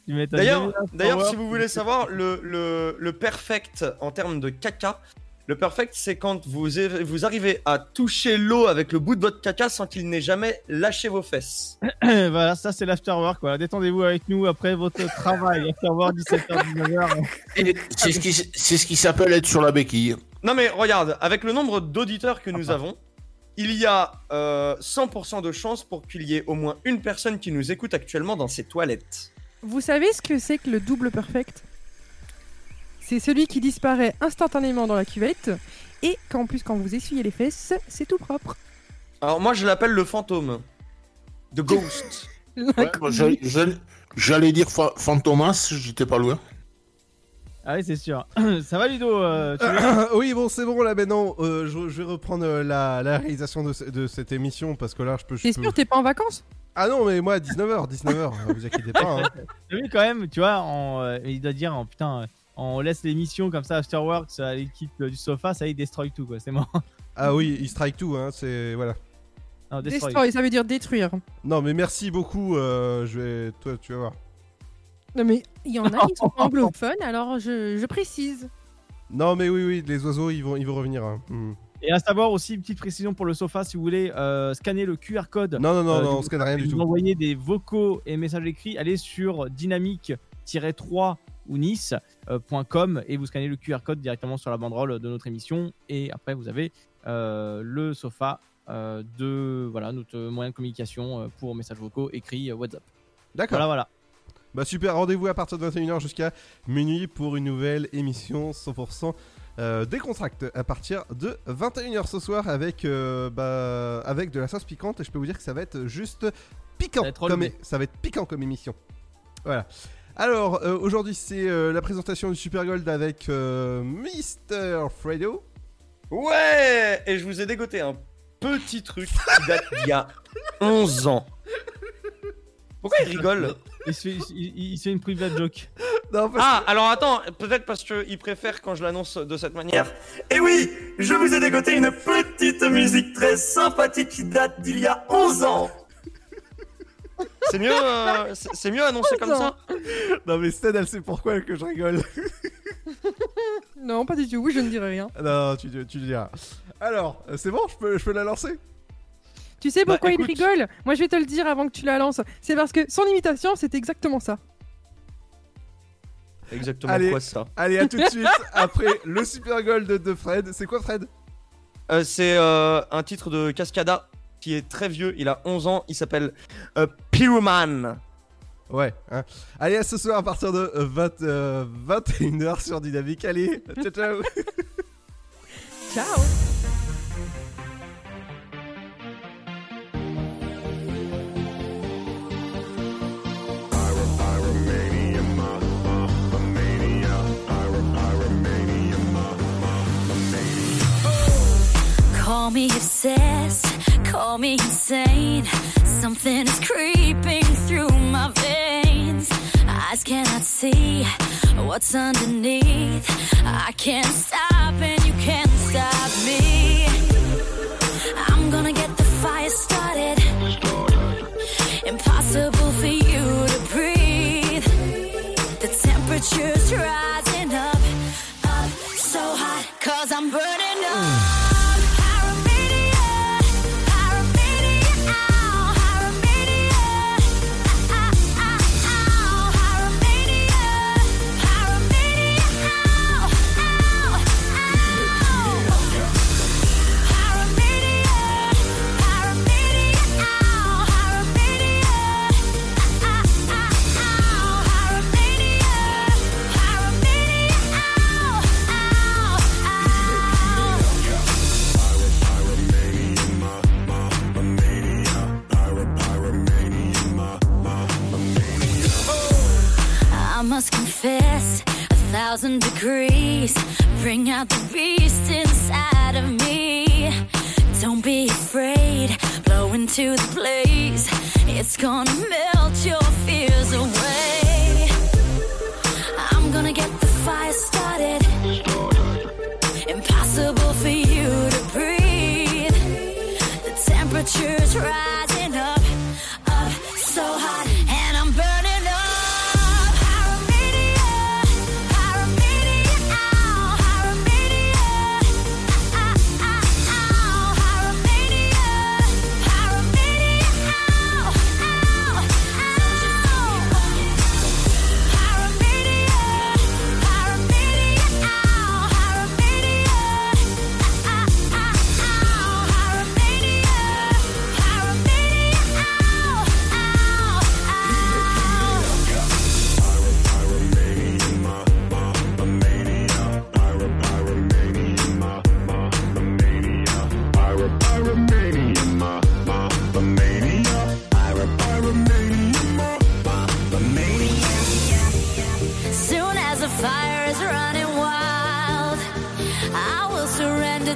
D'ailleurs, d'ailleurs si vous voulez savoir, le, le, le perfect en termes de caca, le perfect, c'est quand vous, vous arrivez à toucher l'eau avec le bout de votre caca sans qu'il n'ait jamais lâché vos fesses. Voilà, ça, c'est l'afterwork. Voilà. Détendez-vous avec nous après votre travail. Afterwork, dix-sept heures, dix-neuf heures. Et c'est, ce qui, c'est ce qui s'appelle être sur la béquille. Non, mais regarde, avec le nombre d'auditeurs que ah, nous pas. avons, il y a euh, cent pour cent de chances pour qu'il y ait au moins une personne qui nous écoute actuellement dans ses toilettes. Vous savez ce que c'est que le double perfect? C'est celui qui disparaît instantanément dans la cuvette et qu'en plus quand vous essuyez les fesses, c'est tout propre. Alors moi je l'appelle le fantôme. The Ghost. Ouais, moi, j'allais, j'allais, j'allais dire fa- Fantomas, j'étais pas loin. Ah oui, c'est sûr. Ça va Ludo euh, tu euh, Oui, bon, c'est bon, là, maintenant, euh, je, je vais reprendre euh, la, la réalisation de, de cette émission, parce que là, je peux... Je t'es peux... sûr, t'es pas en vacances? Ah non, mais moi, dix-neuf heures, dix-neuf heures, vous inquiétez pas. Hein. Oui, quand même, tu vois, on, euh, il doit dire, oh, putain, on laisse l'émission comme ça, Afterworks, à l'équipe euh, du sofa, ça y est, Destroy tout, quoi, c'est mort. Ah oui, il strike tout, hein, c'est... Voilà. Non, destroy. destroy, ça veut dire détruire. Non, mais merci beaucoup, euh, je vais... Toi, tu vas voir. Non mais il y en a qui sont anglophones, alors je, je précise. Non mais oui, oui, les oiseaux, ils vont, ils vont revenir. Hein. Mm. Et à savoir aussi, une petite précision pour le sofa, si vous voulez euh, scanner le Q R code. Non, non, non, euh, non on scanne rien du tout. Vous envoyez des vocaux et messages écrits, allez sur dynamique tiret trois ou nice point com et vous scannez le Q R code directement sur la banderole de notre émission. Et après, vous avez euh, le sofa euh, de voilà, notre moyen de communication pour messages vocaux, écrits, WhatsApp. D'accord. Voilà, voilà. Bah super, rendez-vous à partir de vingt et une heures jusqu'à minuit pour une nouvelle émission cent pour cent euh, décontracte à partir de vingt et une heures ce soir avec, euh, bah, avec de la sauce piquante et je peux vous dire que ça va être juste piquant, ça va être, comme é- ça va être piquant comme émission. Voilà. Alors, euh, aujourd'hui, c'est euh, la présentation du Super Gold avec euh, Mister Fredo. Ouais. Et je vous ai dégoté un petit truc qui date d'il y a onze ans. Pourquoi il rigole? Il se fait, il, il se fait une private joke. Non, ah, que... alors attends, peut-être parce qu'il préfère quand je l'annonce de cette manière. Et oui, je vous ai dégoté une petite musique très sympathique qui date d'il y a onze ans. C'est mieux, euh, c'est, c'est mieux annoncé comme ça. Non mais Stan, elle sait pourquoi que je rigole. Non, pas du tout, oui, je ne dirai rien. Non, tu, tu le diras. Alors, c'est bon, je peux, je peux la lancer? Tu sais pourquoi bah, il rigole? Moi, je vais te le dire avant que tu la lances. C'est parce que son imitation, c'était exactement ça. Exactement allez, quoi ça? Allez, à tout de suite, après le Super Gold de Fred. C'est quoi, Fred? euh, C'est euh, un titre de Cascada qui est très vieux. Il a onze ans. Il s'appelle euh, Pyroman. Ouais. Hein. Allez, à ce soir à partir de vingt, euh, vingt et une heures sur Dynamique. Allez, ciao, ciao. Ciao. Call me obsessed, call me insane. Something is creeping through my veins. Eyes cannot see what's underneath. I can't stop and you can't stop me. I'm gonna get the fire started. Impossible for you to breathe. The temperature's rising up, up so hot, 'cause I'm burning up. Must confess, a thousand degrees, bring out the beast inside of me. Don't be afraid, blow into the blaze, it's gonna melt your fears away. I'm gonna get the fire started, impossible for you to breathe. The temperature's rising up, up so hot, and I'm burning.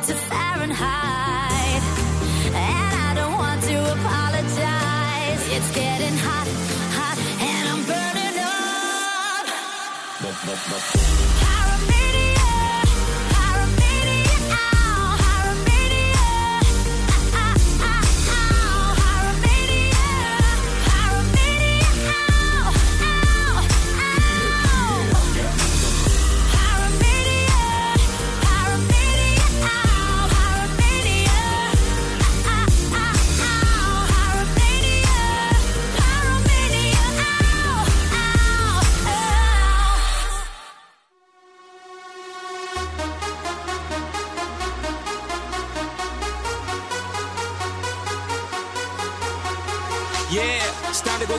To Fahrenheit, and I don't want to apologize. It's getting hot, hot, and I'm burning up. Pyromania, pyromania, ow, pyromania, ow, pyromania, pyromania, ow, ow, ow.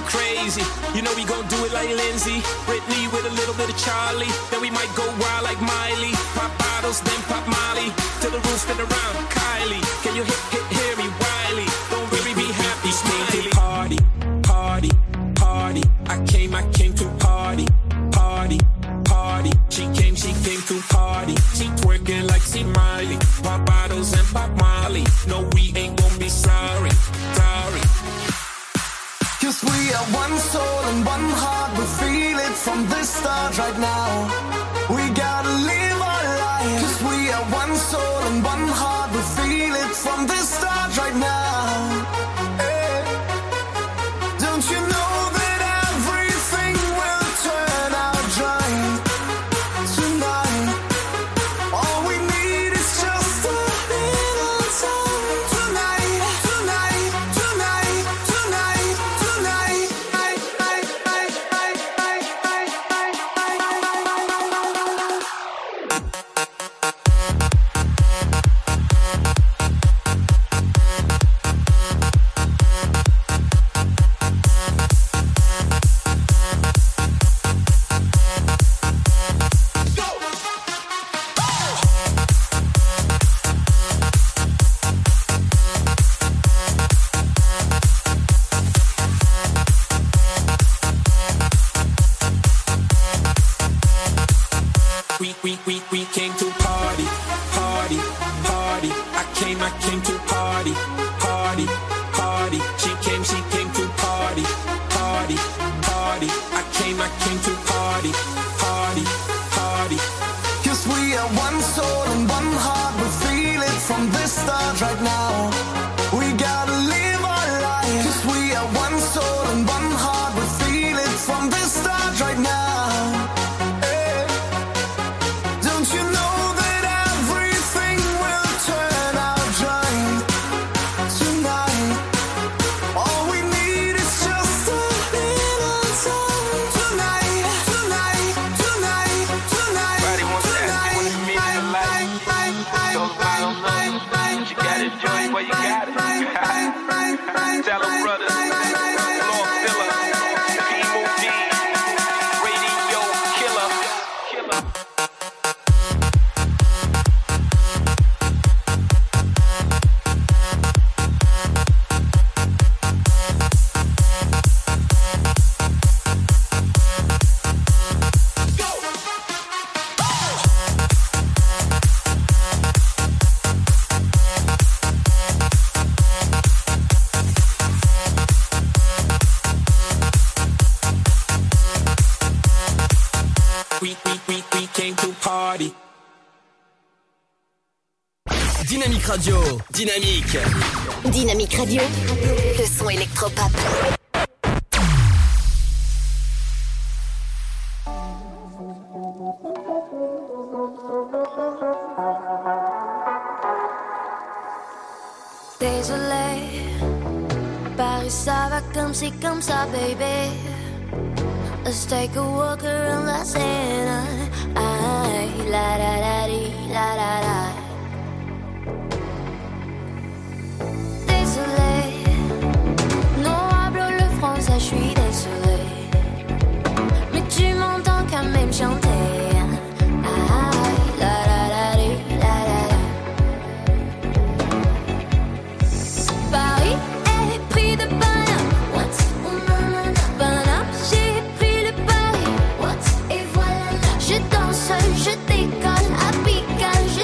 Crazy, you know we gon' do it like Lindsay, Britney with a little bit of Charlie. Then we might go wild like Miley. Pop bottles, then pop Molly. Till the room spin around, Kylie. Can you hit, hit, hear me, Wiley? Don't really be happy, smiley. Party, party, party. I came, I came to party. to party. She twerking like she Miley. Pop bottles and pop Molly. No, we ain't gonna be sorry. Sorry. Cause we are one soul and one heart. We feel it from the start right now. We gotta live our life. Cause we are one soul and one heart. We feel it from the start right now. Dynamique Radio, Dynamique. Dynamique Radio, le son électropop. Désolé, Paris ça va comme c'est comme ça, baby. Let's take a walk around la Seine. Aïe, la la la di, la la la. Je suis désolée, mais tu m'entends quand même chanter. Ah, la la la la la la. Paris est pris de Paname. What? Oh non, Paname, j'ai pris le Paris. What? Et voilà, je danse, je décolle, à Pigalle, je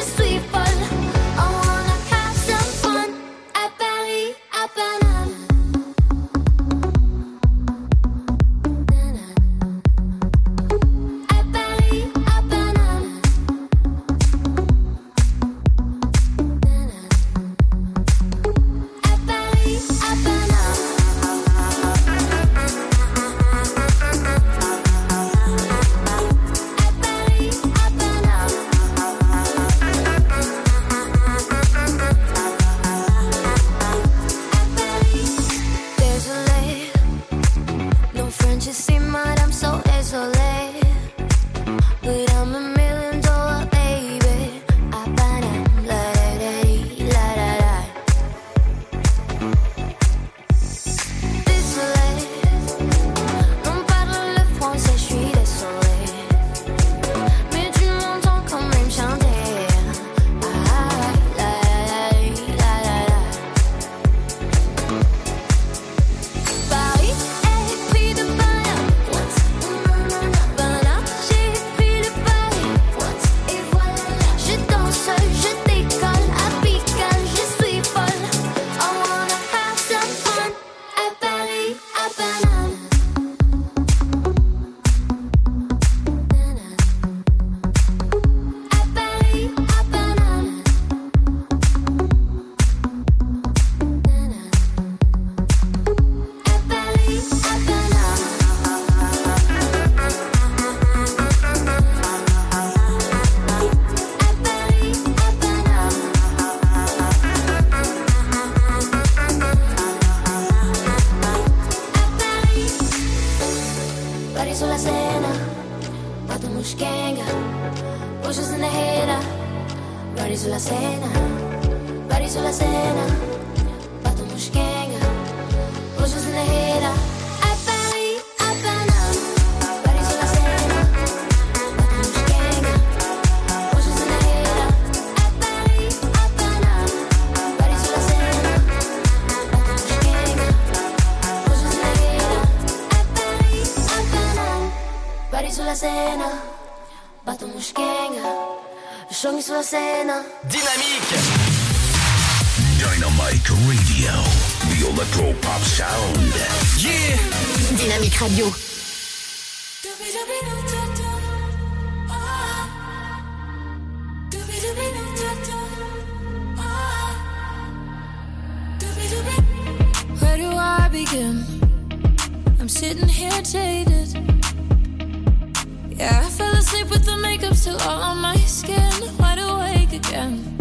sulla sena, body sulla sena, bato mushkenga, pushes in the head up. Dynamique. Dynamique Radio, the electro pop sound. Yeah. Dynamique Radio. Where do I begin? I'm sitting here jaded. Yeah, I fell asleep with the makeup still all on my skin. Wide awake again.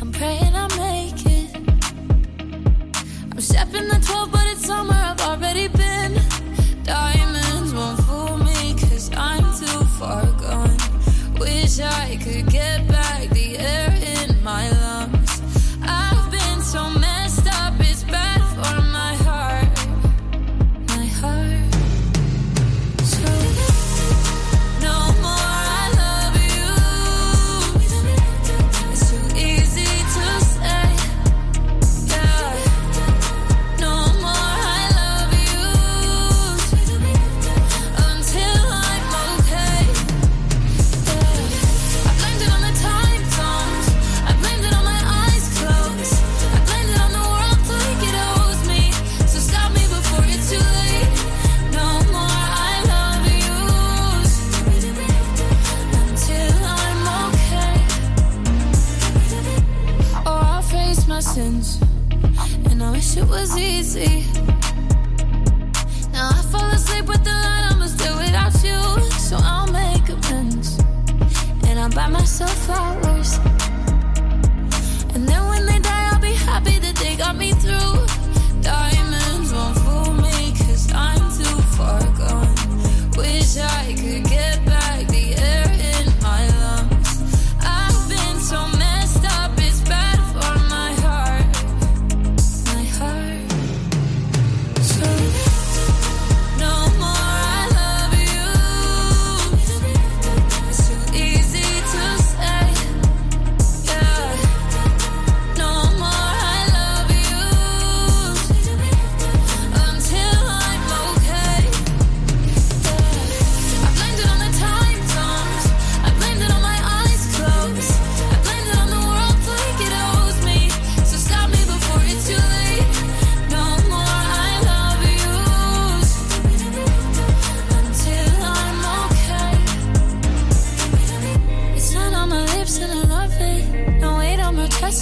I'm praying I make it. I'm stepping the twelve, but it's summer, I've already been. Diamonds won't fool me, cause I'm too far gone. Wish I could get back the air in my lungs. I've been so messed up, it's bad for my heart. My heart. It was easy. Now I fall asleep with the light. I must do without you, so I'll make amends. And I'll buy myself flowers. And then when they die, I'll be happy that they got me through. Diamonds won't fool me, cause I'm too far gone. Wish I could get back the air in my lungs. I've been so messed up, it's bad for my heart.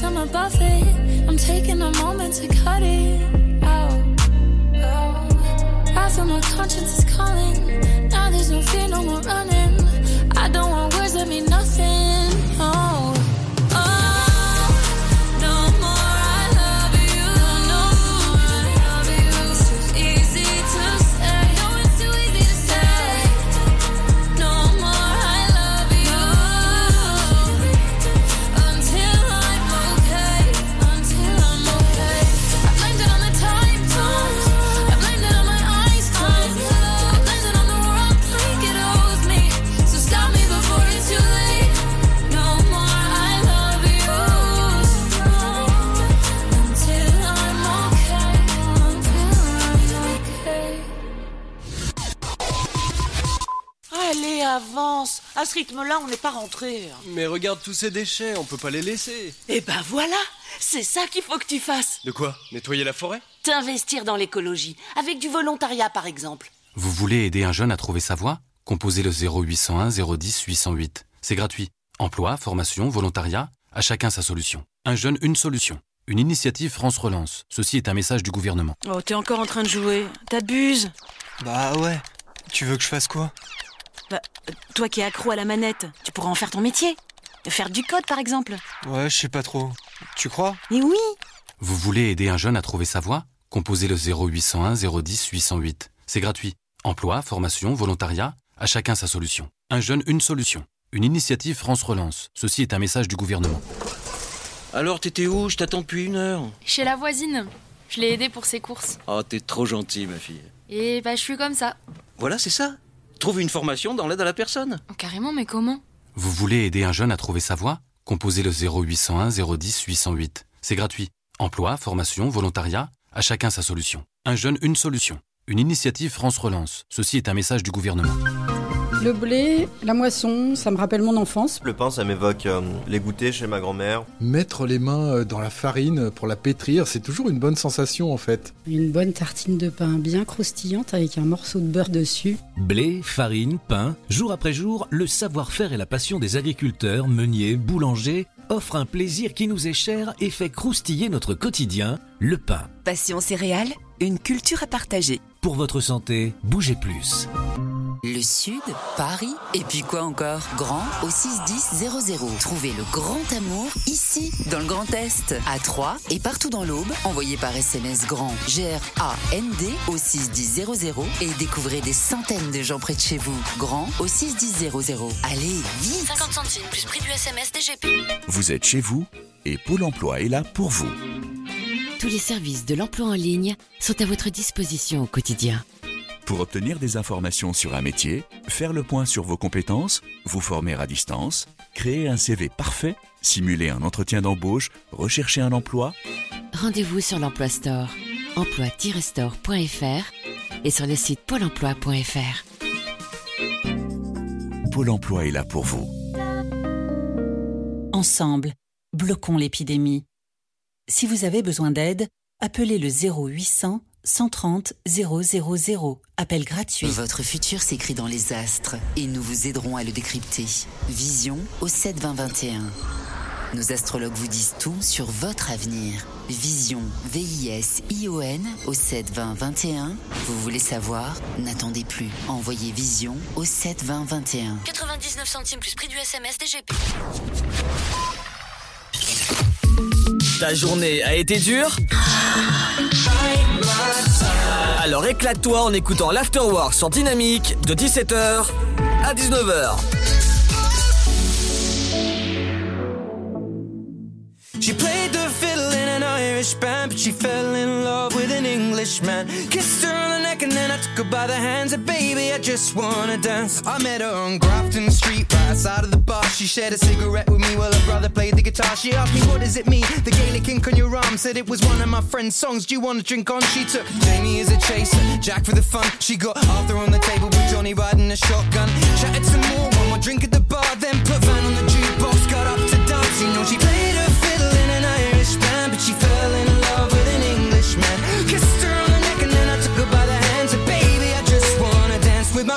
I'm above it. I'm taking a moment to cut it out. I feel my conscience is calling. Now there's no fear, no more running. I don't want words that mean nothing. Oh. Avance. À ce rythme-là, on n'est pas rentré. Mais regarde tous ces déchets, on peut pas les laisser. Eh ben voilà, c'est ça qu'il faut que tu fasses. De quoi ? Nettoyer la forêt ? T'investir dans l'écologie, avec du volontariat par exemple. Vous voulez aider un jeune à trouver sa voie ? Composez le zéro huit cent un zéro dix huit cent huit. C'est gratuit. Emploi, formation, volontariat, à chacun sa solution. Un jeune, une solution. Une initiative France Relance. Ceci est un message du gouvernement. Oh, t'es encore en train de jouer. T'abuses. Bah ouais. Tu veux que je fasse quoi ? Bah, toi qui es accro à la manette, tu pourras en faire ton métier. Faire du code, par exemple. Ouais, je sais pas trop. Tu crois ? Mais oui ! Vous voulez aider un jeune à trouver sa voie ? Composez le zéro huit cent un zéro dix huit cent huit. C'est gratuit. Emploi, formation, volontariat, à chacun sa solution. Un jeune, une solution. Une initiative France Relance. Ceci est un message du gouvernement. Alors, t'étais où? Je t'attends depuis une heure. Chez la voisine. Je l'ai aidée pour ses courses. Oh, t'es trop gentille, ma fille. Et bah, je suis comme ça. Voilà, c'est ça. Trouve une formation dans l'aide à la personne. Oh, carrément, mais comment? Vous voulez aider un jeune à trouver sa voie? Composez le zéro huit cent un zéro dix huit cent huit. C'est gratuit. Emploi, formation, volontariat, à chacun sa solution. Un jeune, une solution. Une initiative France Relance. Ceci est un message du gouvernement. Le blé, la moisson, ça me rappelle mon enfance. Le pain, ça m'évoque euh, les goûters chez ma grand-mère. Mettre les mains dans la farine pour la pétrir, c'est toujours une bonne sensation en fait. Une bonne tartine de pain bien croustillante avec un morceau de beurre dessus. Blé, farine, pain, jour après jour, le savoir-faire et la passion des agriculteurs, meuniers, boulangers offrent un plaisir qui nous est cher et fait croustiller notre quotidien, le pain. Passion céréales, une culture à partager. Pour votre santé, bougez plus. Le Sud, Paris, et puis quoi encore? Grand au six dix zéro zéro. Trouvez le grand amour ici, dans le Grand Est, à Troyes et partout dans l'Aube. Envoyez par S M S GRAND, G R A N D au six dix zéro zéro et découvrez des centaines de gens près de chez vous. Grand au six dix zéro zéro. Allez, vite! cinquante centimes plus prix du S M S D G P. Vous êtes chez vous et Pôle emploi est là pour vous. Tous les services de l'emploi en ligne sont à votre disposition au quotidien. Pour obtenir des informations sur un métier, faire le point sur vos compétences, vous former à distance, créer un C V parfait, simuler un entretien d'embauche, rechercher un emploi. Rendez-vous sur l'Emploi Store, emploi tiret store point f r et sur le site pôle emploi point f r. Pôle emploi est là pour vous. Ensemble, bloquons l'épidémie. Si vous avez besoin d'aide, appelez le zéro huit cents cent trente zéro zéro zéro. Appel gratuit. Votre futur s'écrit dans les astres et nous vous aiderons à le décrypter. Vision au sept vingt vingt et un. Nos astrologues vous disent tout sur votre avenir. Vision, V I S I O N au sept vingt vingt et un. Vous voulez savoir? N'attendez plus. Envoyez Vision au sept vingt vingt et un. quatre-vingt-dix-neuf centimes plus prix du S M S D G P. Ta journée a été dure ? Alors éclate-toi en écoutant l'Afterwork sur Dynamique de dix-sept heures à dix-neuf heures. She played the fiddle in an Irish band, but she fell in love with an Englishman. Kissed her on the neck and then I took her by the hands. And baby, I just wanna dance. I met her on Grafton Street, right outside of the bar. She shared a cigarette with me while her brother played the guitar. She asked me, what does it mean? The Gaelic ink on your arm. Said it was one of my friend's songs. Do you wanna drink on? She took Jamie as a chaser, Jack for the fun. She got Arthur on the table with Johnny riding a shotgun. Chatted some more, one more drink at the bar. Then put Van on the jukebox, got up to dance. You know she played her fiddle in an Irish band, but she fell in love with an Englishman. Kissed her on the neck and then I took her by the hands. And baby, I just wanna dance with my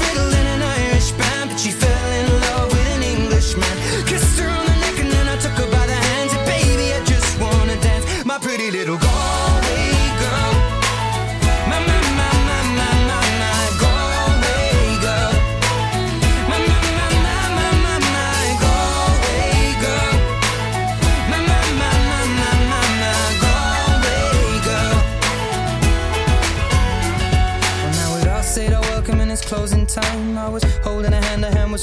fiddle in an Irish band, but she fell in love with an Englishman. Kissed her on the neck and then I took her by the hands. And baby, I just wanna dance, my pretty little Galway girl. Closing time, I was holding her hand, her hand was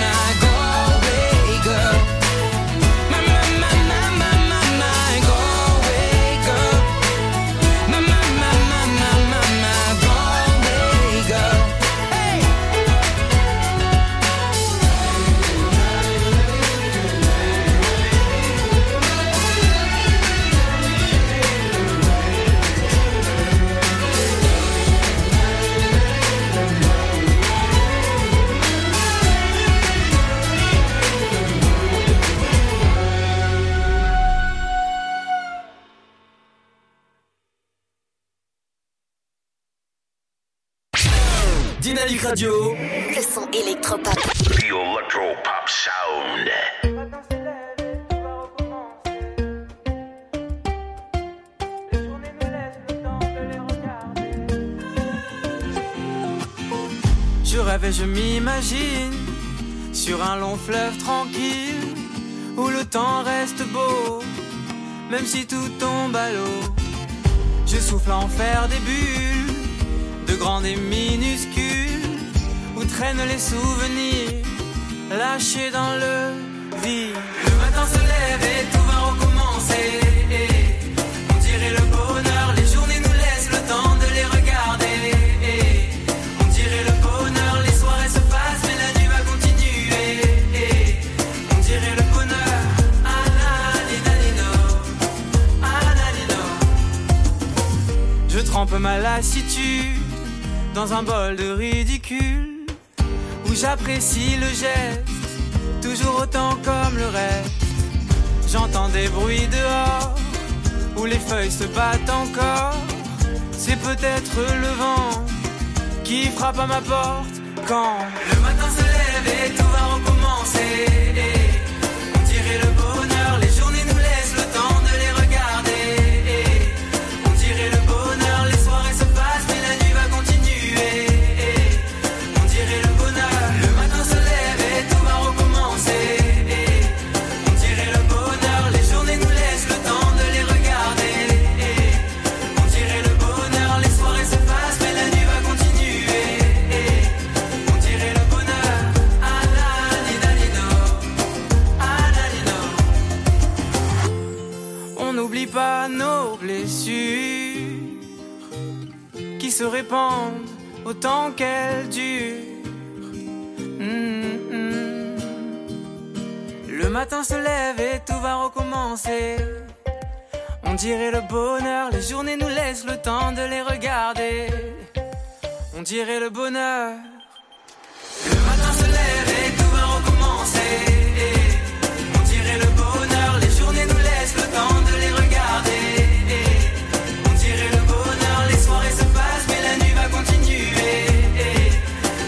na Galway girl. Na na na na na na na Galway girl. Na na na na na na na Galway girl. Hey. Dynamique Radio, le son électropop. The electropop sound. Je rêve et je m'imagine sur un long fleuve tranquille où le temps reste beau, même si tout tombe à l'eau. Je souffle à en faire des bulles, de grandes et minuscules, où traînent les souvenirs lâchés dans le vide. Le matin se lève et tout va recommencer. On dirait le bonheur, les journées nous laissent le temps de les regarder. On dirait le bonheur, les soirées se passent mais la nuit va continuer. On dirait le bonheur. Je trempe ma lassitude dans un bol de ridicule où j'apprécie le geste, toujours autant comme le reste. J'entends des bruits dehors où les feuilles se battent encore. C'est peut-être le vent qui frappe à ma porte quand le matin se lève et tout va recommencer. On dirait le bonheur, les journées nous laissent le temps de les regarder. Pas nos blessures qui se répandent autant qu'elles durent. Mm-mm. Le matin se lève et tout va recommencer. On dirait le bonheur, les journées nous laissent le temps de les regarder. On dirait le bonheur. Le matin se lève et tout va recommencer. On dirait le bonheur, les journées nous laissent le temps de les regarder. On dirait le bonheur, les soirées se passent, mais la nuit va continuer.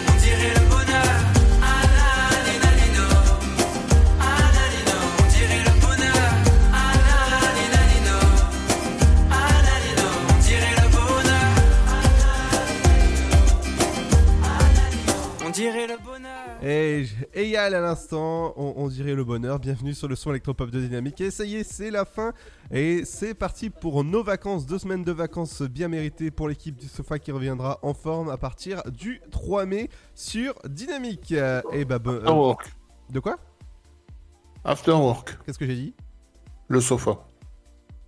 On dirait le bonheur, Aladinalino, Aladino. On dirait le bonheur, Aladinalino, Aladino. On dirait le bonheur, on dirait le bonheur. Et Eyal à l'instant, on, on dirait le bonheur. Bienvenue sur le son électropop de Dynamique. Et ça y est, c'est la fin. Et c'est parti pour nos vacances, deux semaines de vacances bien méritées pour l'équipe du Sofa qui reviendra en forme à partir du trois mai sur Dynamique. Euh, et bah, bah, euh, After Work. De quoi ? After Work. Qu'est-ce que j'ai dit ? Le Sofa.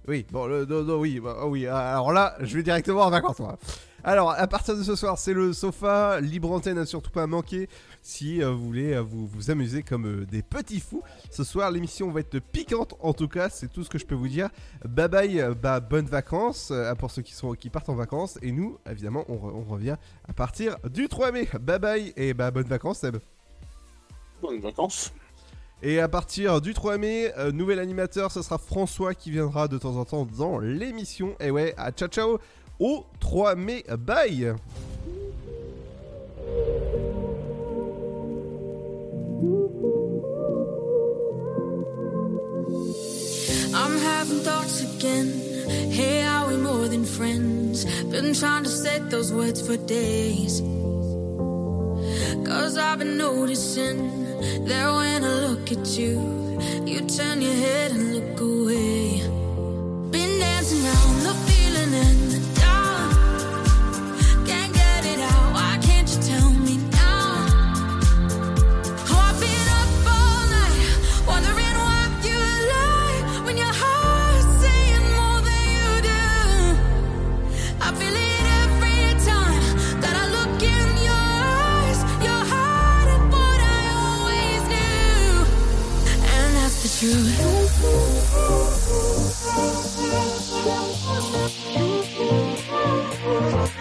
Oui, bon, le, non, non, oui, bah, oh oui, alors là, je vais directement en vacances, moi. Alors, à partir de ce soir, c'est le Sofa, libre antenne à surtout pas manquer. Si euh, vous voulez euh, vous, vous amuser comme euh, des petits fous, ce soir l'émission va être piquante en tout cas, c'est tout ce que je peux vous dire. Bye bye, euh, bah, bonnes vacances euh, pour ceux qui, sont, qui partent en vacances. Et nous, évidemment, on, re- on revient à partir du trois mai. Bye bye et bah, bonnes vacances Seb. Bonnes vacances. Et à partir du trois mai, euh, nouvel animateur, ce sera François qui viendra de temps en temps dans l'émission. Et ouais, à ciao ciao au trois mai, bye. I'm having thoughts again. Hey, are we more than friends? Been trying to set those words for days. Cause I've been noticing that when I look at you, you turn your head and look away. Been dancing around the feeling in the dark. Can't get it out, why can't you tell me now? Oh, I've been up all night, wondering why you lie when your heart's saying more than you do. I feel it every time that I look in your eyes. You're hiding what I always knew, and that's the truth.